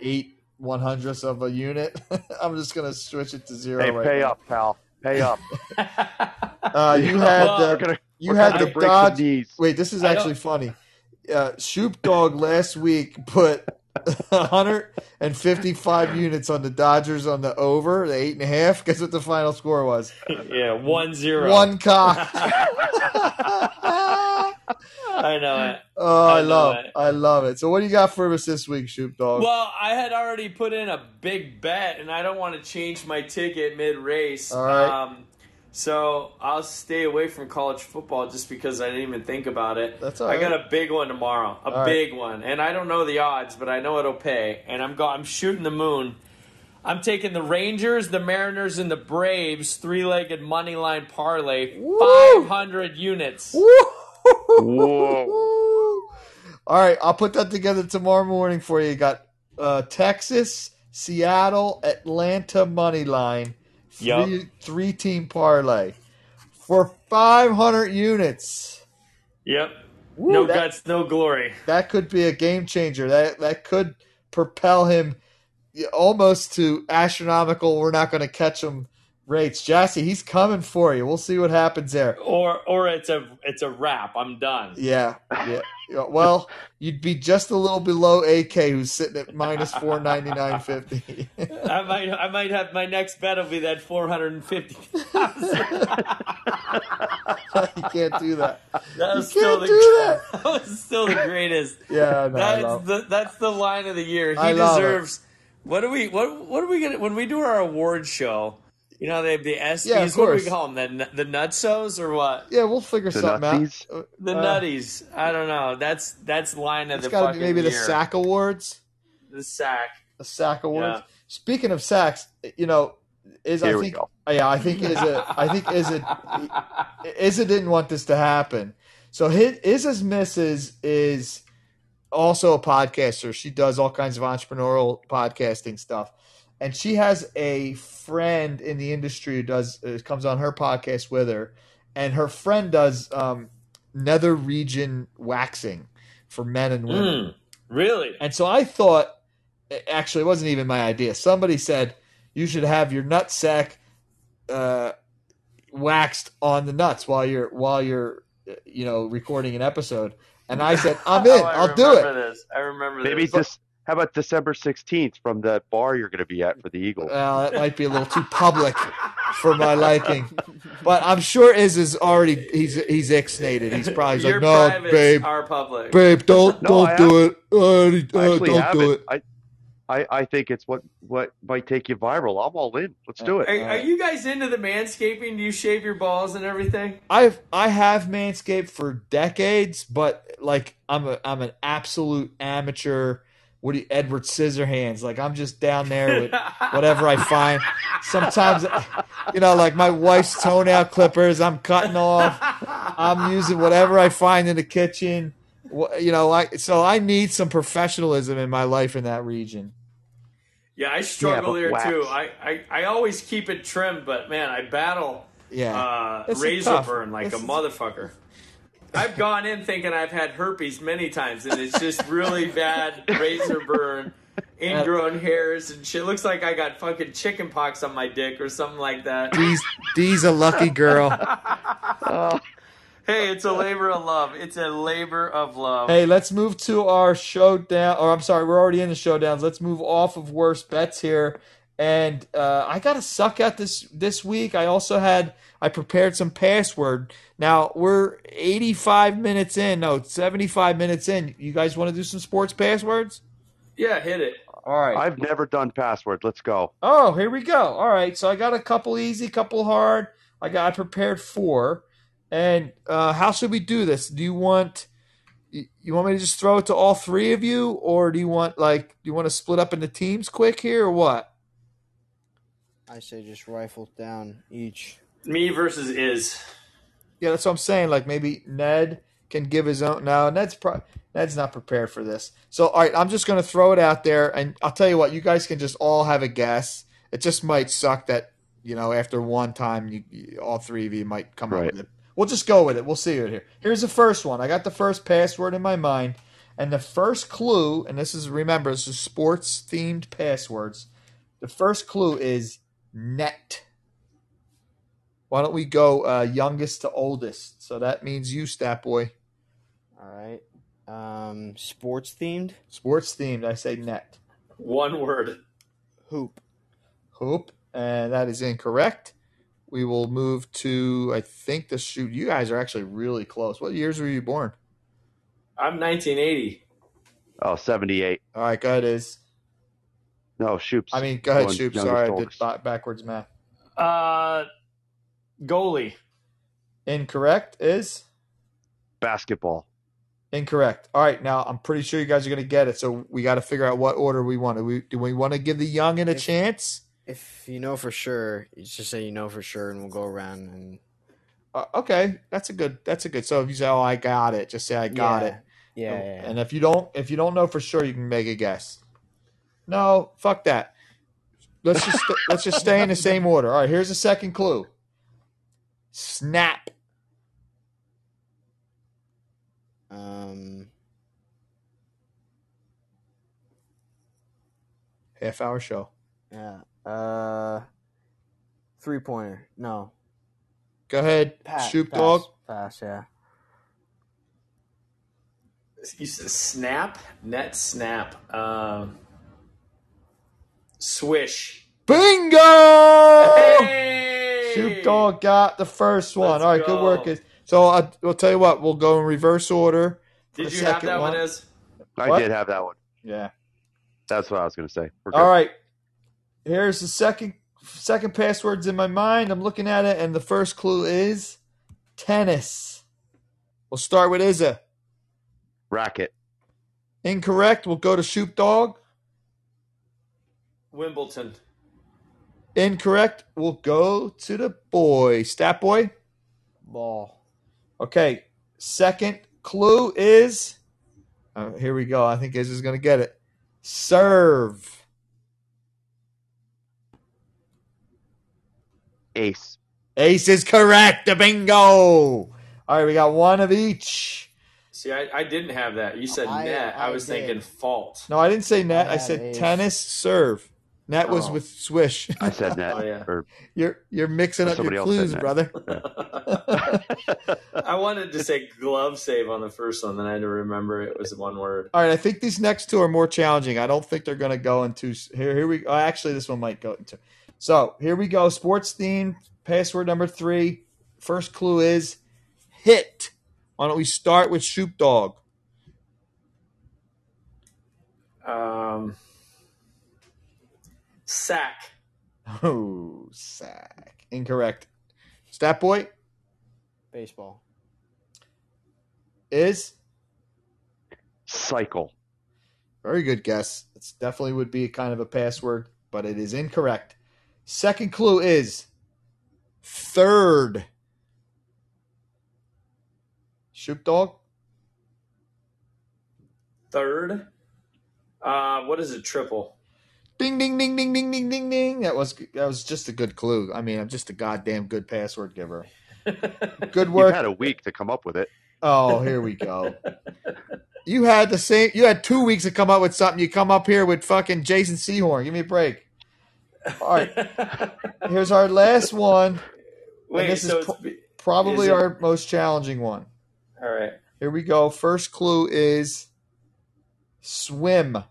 eight one hundredths of a unit. I'm just going to switch it to zero. Hey, right pay now. Up, pal. Pay up. uh, you had the, gonna, you had the Dodgers. Wait, this is actually funny. Uh, Shoop Dog last week put one hundred fifty-five units on the Dodgers on the over, the eight and a half. Guess what the final score was? Yeah, one zero. One cock. I know it. Oh, I, I love it. I love it. So what do you got for us this week, Shoop Dog? Well, I had already put in a big bet, and I don't want to change my ticket mid-race. All right. Um, so I'll stay away from college football just because I didn't even think about it. That's all right. I got a big one tomorrow, a all big right. one. And I don't know the odds, but I know it'll pay. And I'm go- I'm shooting the moon. I'm taking the Rangers, the Mariners, and the Braves, three-legged money line parlay, woo! five hundred units. Woo! Whoa. All right, I'll put that together tomorrow morning for you. You got uh, Texas, Seattle, Atlanta money line, three, yep. three team parlay for five hundred units. Yep. Woo, no that, guts, no glory. That could be a game changer. That that could propel him almost to astronomical. We're not going to catch him. Rates, Jassy, he's coming for you. We'll see what happens there. Or, or it's a it's a wrap. I'm done. Yeah, yeah. Well, you'd be just a little below A K, who's sitting at minus four ninety nine fifty. I might, I might have my next bet will be that four hundred and fifty. You can't do that. That was you can't still the, do that. That was still the greatest. Yeah, no, that's I love the that's the line of the year. He I deserves. What do we what what are we gonna when we do our award show? You know, they have the S Ps. Yeah, what do we call them? The, the Nutsos or what? Yeah, we'll figure the something nutties. Out. The uh, Nutties. I don't know. That's that's line of the fucking be maybe year. The S A C Awards. The S A C. The S A C Awards. Yeah. Speaking of sacks, you know, is Here I think yeah, I think Isa I think Isa Isa didn't want this to happen. So his Isa's missus is also a podcaster. She does all kinds of entrepreneurial podcasting stuff. And she has a friend in the industry who does uh, comes on her podcast with her, and her friend does um, nether region waxing for men and women. Mm, really? And so I thought, actually, it wasn't even my idea. Somebody said you should have your nut sack uh, waxed on the nuts while you're while you're you know recording an episode. And I said, I'm in. oh, I I'll do it. This. I remember Maybe this. Maybe just. How about December sixteenth from the bar you're going to be at for the Eagles? Well, that might be a little too public for my liking. But I'm sure Iz is already – he's he's ixnated. He's probably your like, no, babe. Are public. Babe, don't, no, don't do it. Uh, I don't haven't. do it. I, I, I think it's what, what might take you viral. I'm all in. Let's do it. Are, are you guys into the manscaping? Do you shave your balls and everything? I've I have manscaped for decades, but like I'm a I'm an absolute amateur – what do you, Edward Scissorhands? Like I'm just down there with whatever I find. Sometimes, you know, like my wife's toenail clippers, I'm cutting off. I'm using whatever I find in the kitchen. You know, like so I need some professionalism in my life in that region. Yeah, I struggle yeah, there wax. too. I, I I always keep it trimmed, but man, I battle yeah. uh, razor tough. burn like this a motherfucker. I've gone in thinking I've had herpes many times, and it's just really bad razor burn, ingrown hairs, and shit. Looks like I got fucking chicken pox on my dick or something like that. Dee's, Dee's a lucky girl. Oh. Hey, it's a labor of love. It's a labor of love. Hey, let's move to our showdown. Or I'm sorry, we're already in the showdowns. Let's move off of worst bets here. And uh, I got to suck at this this week. I also had – I prepared some password. Now, we're eighty-five minutes in. No, seventy-five minutes in. You guys want to do some sports passwords? Yeah, hit it. All right. I've never done password. Let's go. Oh, here we go. All right. So I got a couple easy, couple hard. I got I prepared four. And uh, how should we do this? Do you want you want me to just throw it to all three of you, or do you want like do you want to split up into teams quick here, or what? I say just rifle down each. Me versus Iz. Yeah, that's what I'm saying. Like maybe Ned can give his own. No, Ned's pro- Ned's not prepared for this. So, all right, I'm just going to throw it out there, and I'll tell you what, you guys can just all have a guess. It just might suck that, you know, after one time, you, you all three of you might come right up with it. We'll just go with it. We'll see it here. Here's the first one. I got the first password in my mind, and the first clue, and this is, remember, this is sports-themed passwords. The first clue is net. Why don't we go uh, youngest to oldest? So that means you, Stat Boy. All right. Um, sports themed? Sports themed. I say net. One word. Hoop. Hoop. And that is incorrect. We will move to, I think, the shoot. You guys are actually really close. What years were you born? I'm nineteen eighty. Oh, seventy-eight. All right. Go ahead, Iz. No, Shoops. I mean, go ahead, Shoops. Sorry, oldest. I did backwards math. Uh, goalie. Incorrect. Is? Basketball. Incorrect. All right, now I'm pretty sure you guys are going to get it, so we got to figure out what order we want. Do we, do we want to give the youngin a if, chance? If you know for sure, you just say you know for sure, and we'll go around. And uh, okay, that's a good. That's a good. So if you say, "Oh, I got it," just say, "I got yeah. it." Yeah, and, yeah. And if you don't, if you don't know for sure, you can make a guess. No, fuck that. Let's just st- let's just stay in the same order. All right, here's the second clue. Snap. Um. Half hour show. Yeah. Uh. Three pointer. No. Go ahead. Pass, Shoop pass, dog. Pass. Yeah. You said snap. Net snap. Um. Swish. Bingo! Hey! Shoop Dog got the first one. Let's All right, go. Good work. Guys. So I, we'll tell you what, we'll go in reverse order. Did you have that one, one Ez? I what? did have that one. Yeah. That's what I was going to say. We're All good. right. Here's the second second password's in my mind. I'm looking at it, and the first clue is tennis. We'll start with Isa. Racket. Incorrect. We'll go to Shoop Dog. Wimbledon. Incorrect. We'll go to the boy. Stat Boy? Ball. Okay. Second clue is, uh, here we go. I think Iz is going to get it. Serve. Ace. Ace is correct. The bingo. All right. We got one of each. See, I, I didn't have that. You said I, net. I, I was did. thinking fault. No, I didn't say net. I, I said ace. Tennis serve. That was oh. with swish. I said that. Oh, yeah. or, you're you're mixing up your clues, brother. Yeah. I wanted to say glove save on the first one, then I had to remember it was one word. All right, I think these next two are more challenging. I don't think they're going to go into here. Here we oh, actually this one might go into. So here we go. Sports theme password number three. First clue is hit. Why don't we start with Shoop Dog? Um. Sack. Oh, sack. Incorrect. Stat Boy? Baseball. Is? Cycle. Very good guess. It definitely would be kind of a password, but it is incorrect. Second clue is third. Shoop Dog? Third? Uh, what is a triple? Ding, ding, ding, ding, ding, ding, ding, ding. That was that was just a good clue. I mean, I'm just a goddamn good password giver. Good work. You had a week to come up with it. Oh, here we go. You had the same. You had two weeks to come up with something. You come up here with fucking Jason Sehorn. Give me a break. All right. Here's our last one. Wait, and this so is pro- probably is it- our most challenging one. All right. Here we go. First clue is swim.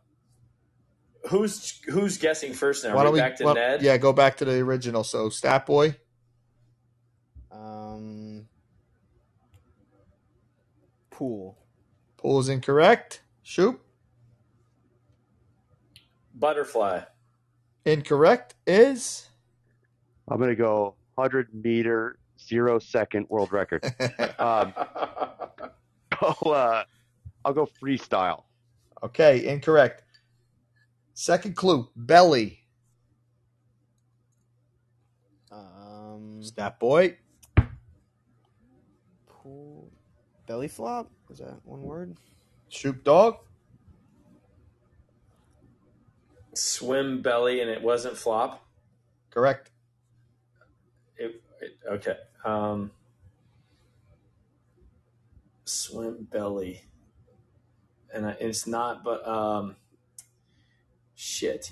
Who's who's guessing first now? Why don't we back to well, Ned? Yeah, go back to the original. So, Stat Boy. Um, pool. Pool is incorrect. Shoop. Butterfly. Incorrect is? I'm going to go one hundred meter, zero second world record. um, oh, uh, I'll go freestyle. Okay, incorrect. Second clue, belly. Um, Stat Boy. Pool, belly flop? Is that one word? Shoop Dog. Swim belly, and it wasn't flop. Correct. It, it, okay. Um, swim belly, and I, it's not. But um, shit.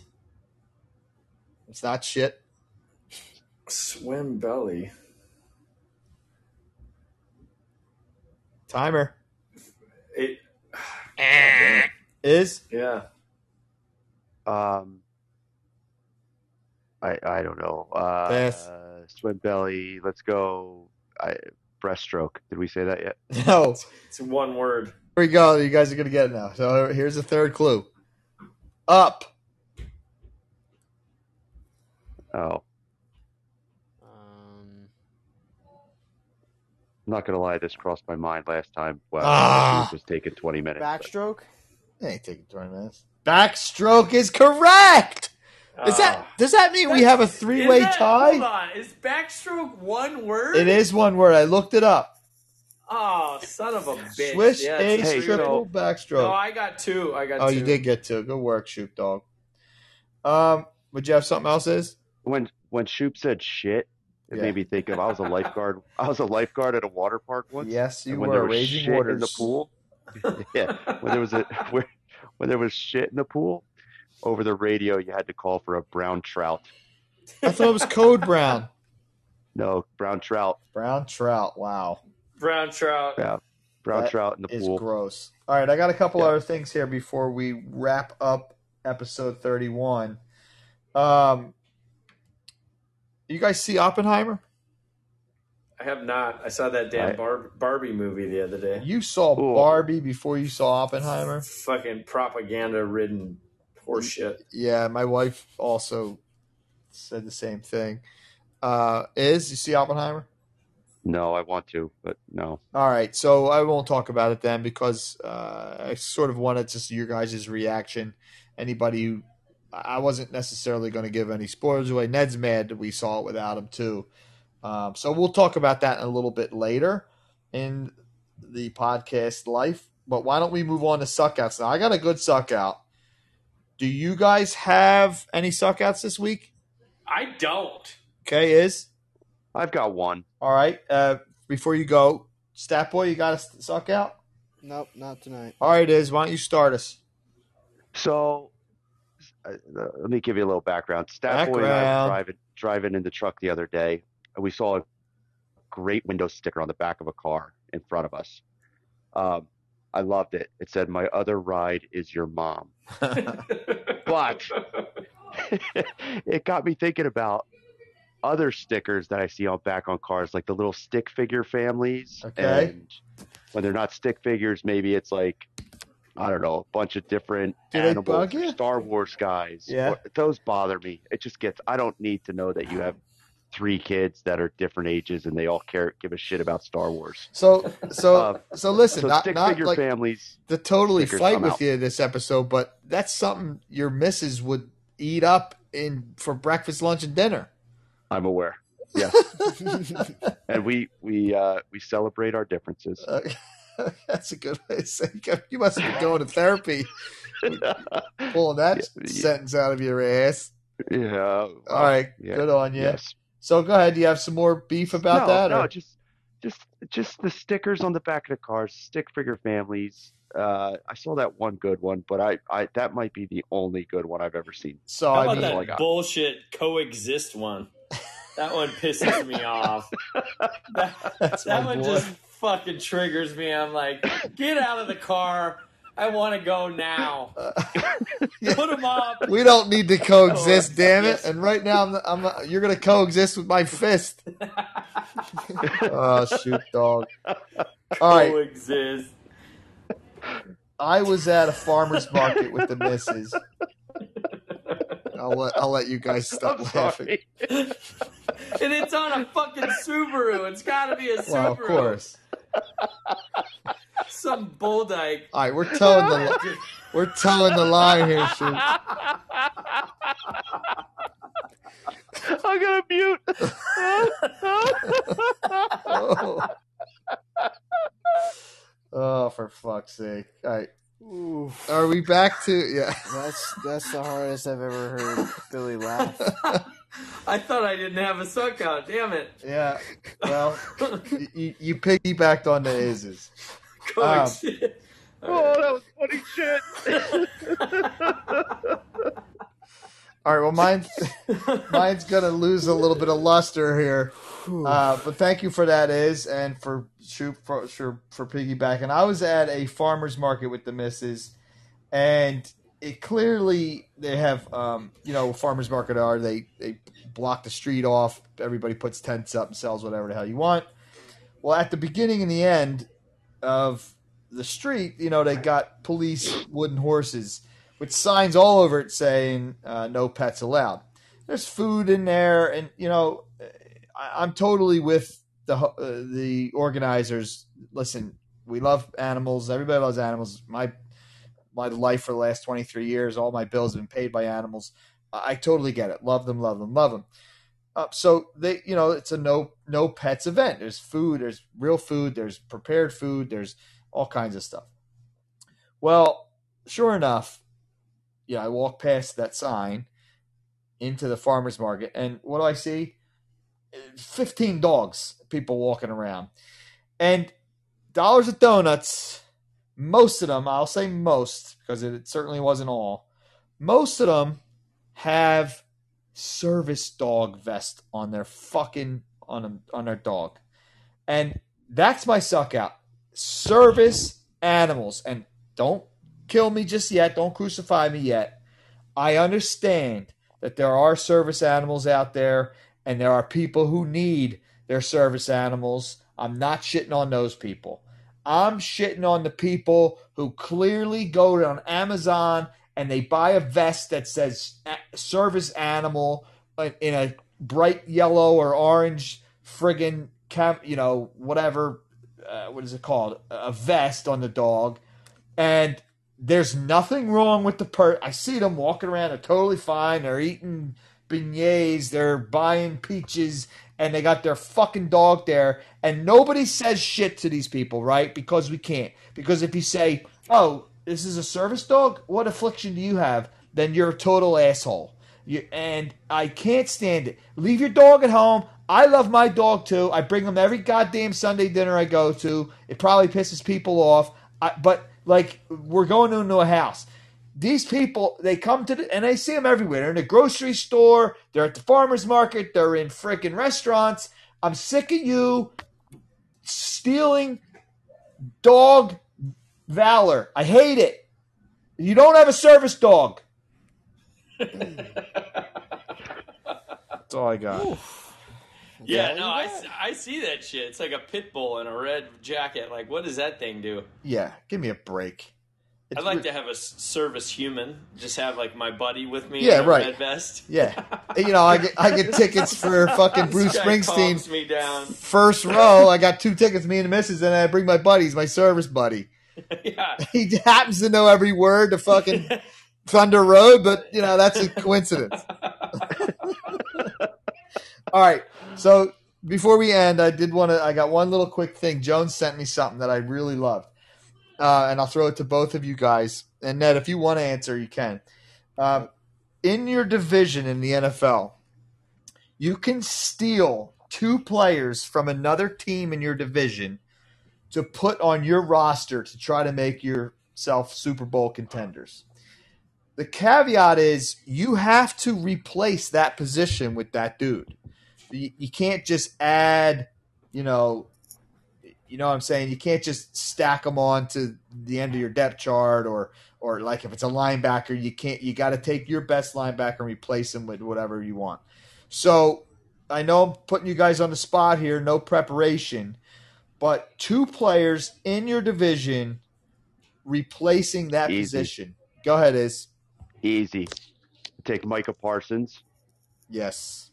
It's not shit. Swim belly. Timer. It is. Yeah. Um, I I don't know. Uh, yes. uh, swim belly. Let's go. I, breaststroke. Did we say that yet? No. It's, it's one word. Here we go. You guys are gonna get it now. So here's the third clue. Up. Oh. Um. I'm not gonna lie. This crossed my mind last time. Wow. Ah, it was taking twenty minutes. Backstroke. But... It ain't taking twenty minutes. Backstroke is correct. Is uh, that does that mean we have a three-way that, tie? Hold on, is backstroke one word? It is one word. I looked it up. Oh, son of a bitch! Swish, yeah, ace, hey, triple, so, backstroke. No, I got two. I got. Oh, two. You did get two. Good work, Shoop Dog. Um, would you have something else? Is when when Shoop said shit, it yeah. made me think of I was a lifeguard. I was a lifeguard at a water park once. Yes, you when were there was raging shit waters in the pool. Yeah, when there was a. Where, When there was shit in the pool, over the radio you had to call for a brown trout. I thought it was code brown. No, brown trout. Brown trout. Wow. Brown trout. Yeah, brown that trout in the pool. It's gross. All right, I got a couple yeah. other things here before we wrap up episode thirty-one. Um, you guys see Oppenheimer? I have not. I saw that damn Bar- Barbie movie the other day. You saw Ooh. Barbie before you saw Oppenheimer? Fucking propaganda-ridden horseshit. Yeah, my wife also said the same thing. Uh, Is, you see Oppenheimer? No, I want to, but no. All right, so I won't talk about it then because uh, I sort of wanted to see your guys' reaction. Anybody who – I wasn't necessarily going to give any spoilers away. Ned's mad that we saw it without him too. Um, so we'll talk about that a little bit later in the podcast life. But why don't we move on to suckouts now? I got a good suckout. Do you guys have any suckouts this week? I don't. Okay, Is? I've got one. All right. Uh, before you go, Stat Boy, you got a suckout? Nope, not tonight. All right, Is. Why don't you start us? So uh, let me give you a little background. Stat background. Boy and I were driving, driving in the truck the other day. We saw a great window sticker on the back of a car in front of us. Um, I loved it. It said, "My other ride is your mom." But it got me thinking about other stickers that I see on back on cars, like the little stick figure families. Okay. And when they're not stick figures, maybe it's like, I don't know, a bunch of different Did animals, Star Wars guys. Yeah. Those bother me. It just gets, I don't need to know that you have three kids that are different ages and they all care give a shit about Star Wars. So so uh, so listen, so not, stick not figure like families to totally fight with out. you this episode, but that's something your missus would eat up in for breakfast, lunch, and dinner. I'm aware. Yeah. And we we uh, we celebrate our differences. Uh, that's a good way to say it. You must be going to therapy. Pulling that yeah, sentence yeah. out of your ass. Yeah. All well, right. Yeah, good on you. Yes. So go ahead. Do you have some more beef about no, that? No, or? just, just, just the stickers on the back of the cars, stick figure families. Uh, I saw that one good one, but I, I, that might be the only good one I've ever seen. So How I about mean, that bullshit coexist one? That one pisses me off. That, that one boy. just fucking triggers me. I'm like, get out of the car. I want to go now. Uh, yeah. Put them up. We don't need to coexist, damn it! And right now, I'm, I'm not, you're going to coexist with my fist. Oh, Shoop Dog! All right. Coexist. I was at a farmer's market with the missus, I'll let I'll let you guys stop laughing. And it's on a fucking Subaru. It's got to be a Subaru. Well, of course. Some bull dyke. All right, we're towing the we're towing the line here, Shoop. I'm gonna mute. oh. oh, for fuck's sake! All right. Oof. Are we back to yeah? That's that's the hardest I've ever heard Billy laugh. I thought I didn't have a suck out. Damn it! Yeah. Well, you, you piggybacked on the A's. Um, shit. Right. Oh, that was funny shit. All right, well, mine's, mine's going to lose a little bit of luster here. Uh, but thank you for that, Iz, and for Shoop for, for, for piggybacking. I was at a farmer's market with the missus, and it clearly they have, um, you know, farmer's market are. They, they block the street off. Everybody puts tents up and sells whatever the hell you want. Well, at the beginning and the end of the street, you know, they got police wooden horses with signs all over it saying uh, no pets allowed. There's food in there, and you know I, I'm totally with the uh, the organizers. Listen, we love animals. Everybody loves animals. My my life for the last twenty-three years, all my bills have been paid by animals. I, I totally get it. Love them, love them, love them. Uh, so they, you know, it's a no no pets event. There's food. There's real food. There's prepared food. There's all kinds of stuff. Well, sure enough. Yeah, I walk past that sign into the farmer's market, and what do I see? fifteen dogs, people walking around. And Dollars of Donuts, most of them, I'll say most, because it certainly wasn't all, most of them have service dog vest on their fucking, on, them, on their dog. And that's my suck out. Service animals. And don't kill me just yet. Don't crucify me yet. I understand that there are service animals out there and there are people who need their service animals. I'm not shitting on those people. I'm shitting on the people who clearly go on Amazon and they buy a vest that says service animal in a bright yellow or orange friggin', cam- you know, whatever, uh, what is it called? A vest on the dog. And there's nothing wrong with the per. I see them walking around. They're totally fine. They're eating beignets. They're buying peaches. And they got their fucking dog there. And nobody says shit to these people, right? Because we can't. Because if you say, oh, this is a service dog? What affliction do you have? Then you're a total asshole. You, and I can't stand it. Leave your dog at home. I love my dog, too. I bring him every goddamn Sunday dinner I go to. It probably pisses people off. I, but... Like, we're going into a house. These people, they come to the, and I see them everywhere. They're in the grocery store. They're at the farmer's market. They're in freaking restaurants. I'm sick of you stealing dog valor. I hate it. You don't have a service dog. That's all I got. Oof. Yeah, yeah, no, I, I see that shit. It's like a pit bull in a red jacket. Like, what does that thing do? Yeah, give me a break. It's I'd like re- to have a service human. Just have, like, my buddy with me yeah, in a right. red vest. Yeah. You know, I get, I get tickets for fucking Bruce Springsteen's me down. First row. I got two tickets, me and the missus, and I bring my buddies, my service buddy. Yeah. He happens to know every word to fucking Thunder Road, but, you know, that's a coincidence. All right, so before we end, I did want to. I got one little quick thing. Jones sent me something that I really loved, uh, and I'll throw it to both of you guys. And Ned, if you want to answer, you can. Um, in your division in the N F L, you can steal two players from another team in your division to put on your roster to try to make yourself Super Bowl contenders. The caveat is you have to replace that position with that dude. You can't just add, you know, you know what I'm saying? You can't just stack them on to the end of your depth chart or, or like if it's a linebacker, you can't, you got to take your best linebacker and replace him with whatever you want. So I know I'm putting you guys on the spot here, no preparation, but two players in your division replacing that Easy. Position. Go ahead, Iz. Easy. take Micah Parsons. Yes.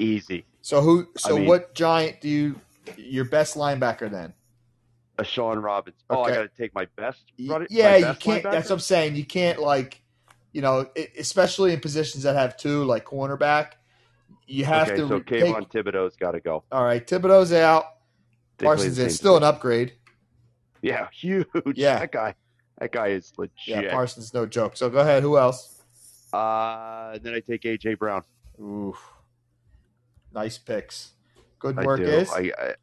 Easy. So who? So I mean, what Giant do you – your best linebacker then? A Sean Robinson. Oh, okay. I got to take my best runner, Yeah, my best you can't – that's what I'm saying. You can't like – you know, especially in positions that have two, like cornerback, you have okay, to – so Kayvon Thibodeau's got to go. All right, Thibodeau's out. Parsons is still an upgrade. Yeah, huge. Yeah. That guy that guy is legit. Yeah, Parsons, no joke. So go ahead. Who else? Uh, then I take A J. Brown. Oof. Nice picks. Good work, Is. I, I,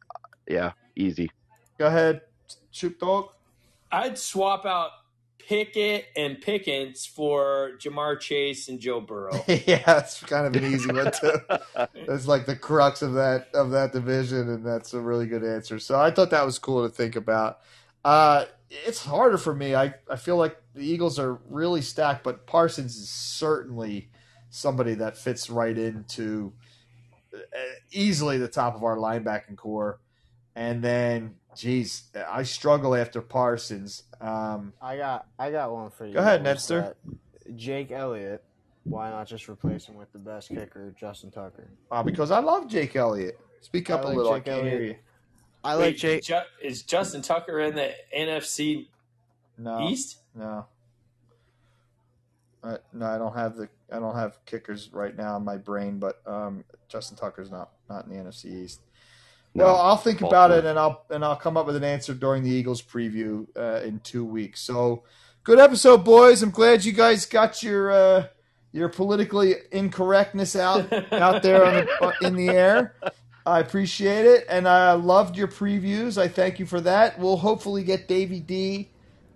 yeah, easy. Go ahead, Shoop Dog. I'd swap out Pickett and Pickens for Jamar Chase and Joe Burrow. Yeah, that's kind of an easy one too. That's like the crux of that of that division, and that's a really good answer. So I thought that was cool to think about. Uh, it's harder for me. I, I feel like the Eagles are really stacked, but Parsons is certainly somebody that fits right into easily the top of our linebacking core. And then, geez, I struggle after Parsons. Um, I got I got one for you. Go ahead, Nedster. Jake Elliott. Why not just replace him with the best kicker, Justin Tucker? Uh, because I love Jake Elliott. Speak up like a little. Jake I can't Elliott. hear you. I like Wait, Jake. Ju- is Justin Tucker in the N F C no, East? No. Uh, no, I don't have the I don't have kickers right now in my brain, but um, Justin Tucker's not, not in the N F C East. Well, no, I'll think about it, and I'll and I'll come up with an answer during the Eagles preview uh, in two weeks. So, good episode, boys. I'm glad you guys got your uh, your politically incorrectness out out there on the, in the air. I appreciate it, and I loved your previews. I thank you for that. We'll hopefully get Davey D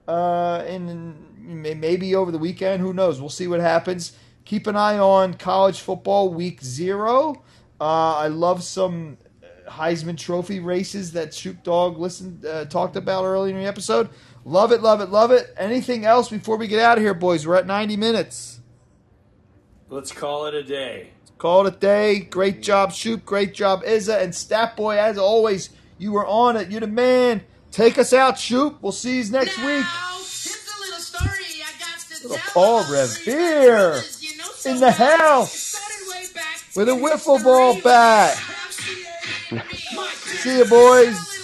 uh, in maybe over the weekend. Who knows? We'll see what happens. Keep an eye on college football week zero. Uh, I love some Heisman Trophy races that Shoop Dog listened uh, talked about earlier in the episode. Love it, love it, love it. Anything else before we get out of here, boys? We're at ninety minutes. Let's call it a day. Let's call it a day. Great job, Shoop. Great job, Isa. And Stat Boy, as always, you were on it. You're the man. Take us out, Shoop. We'll see you next now, week. It's a little story. I got to little Paul Revere you know, so in the house with a wiffle ball bat. See you, boys.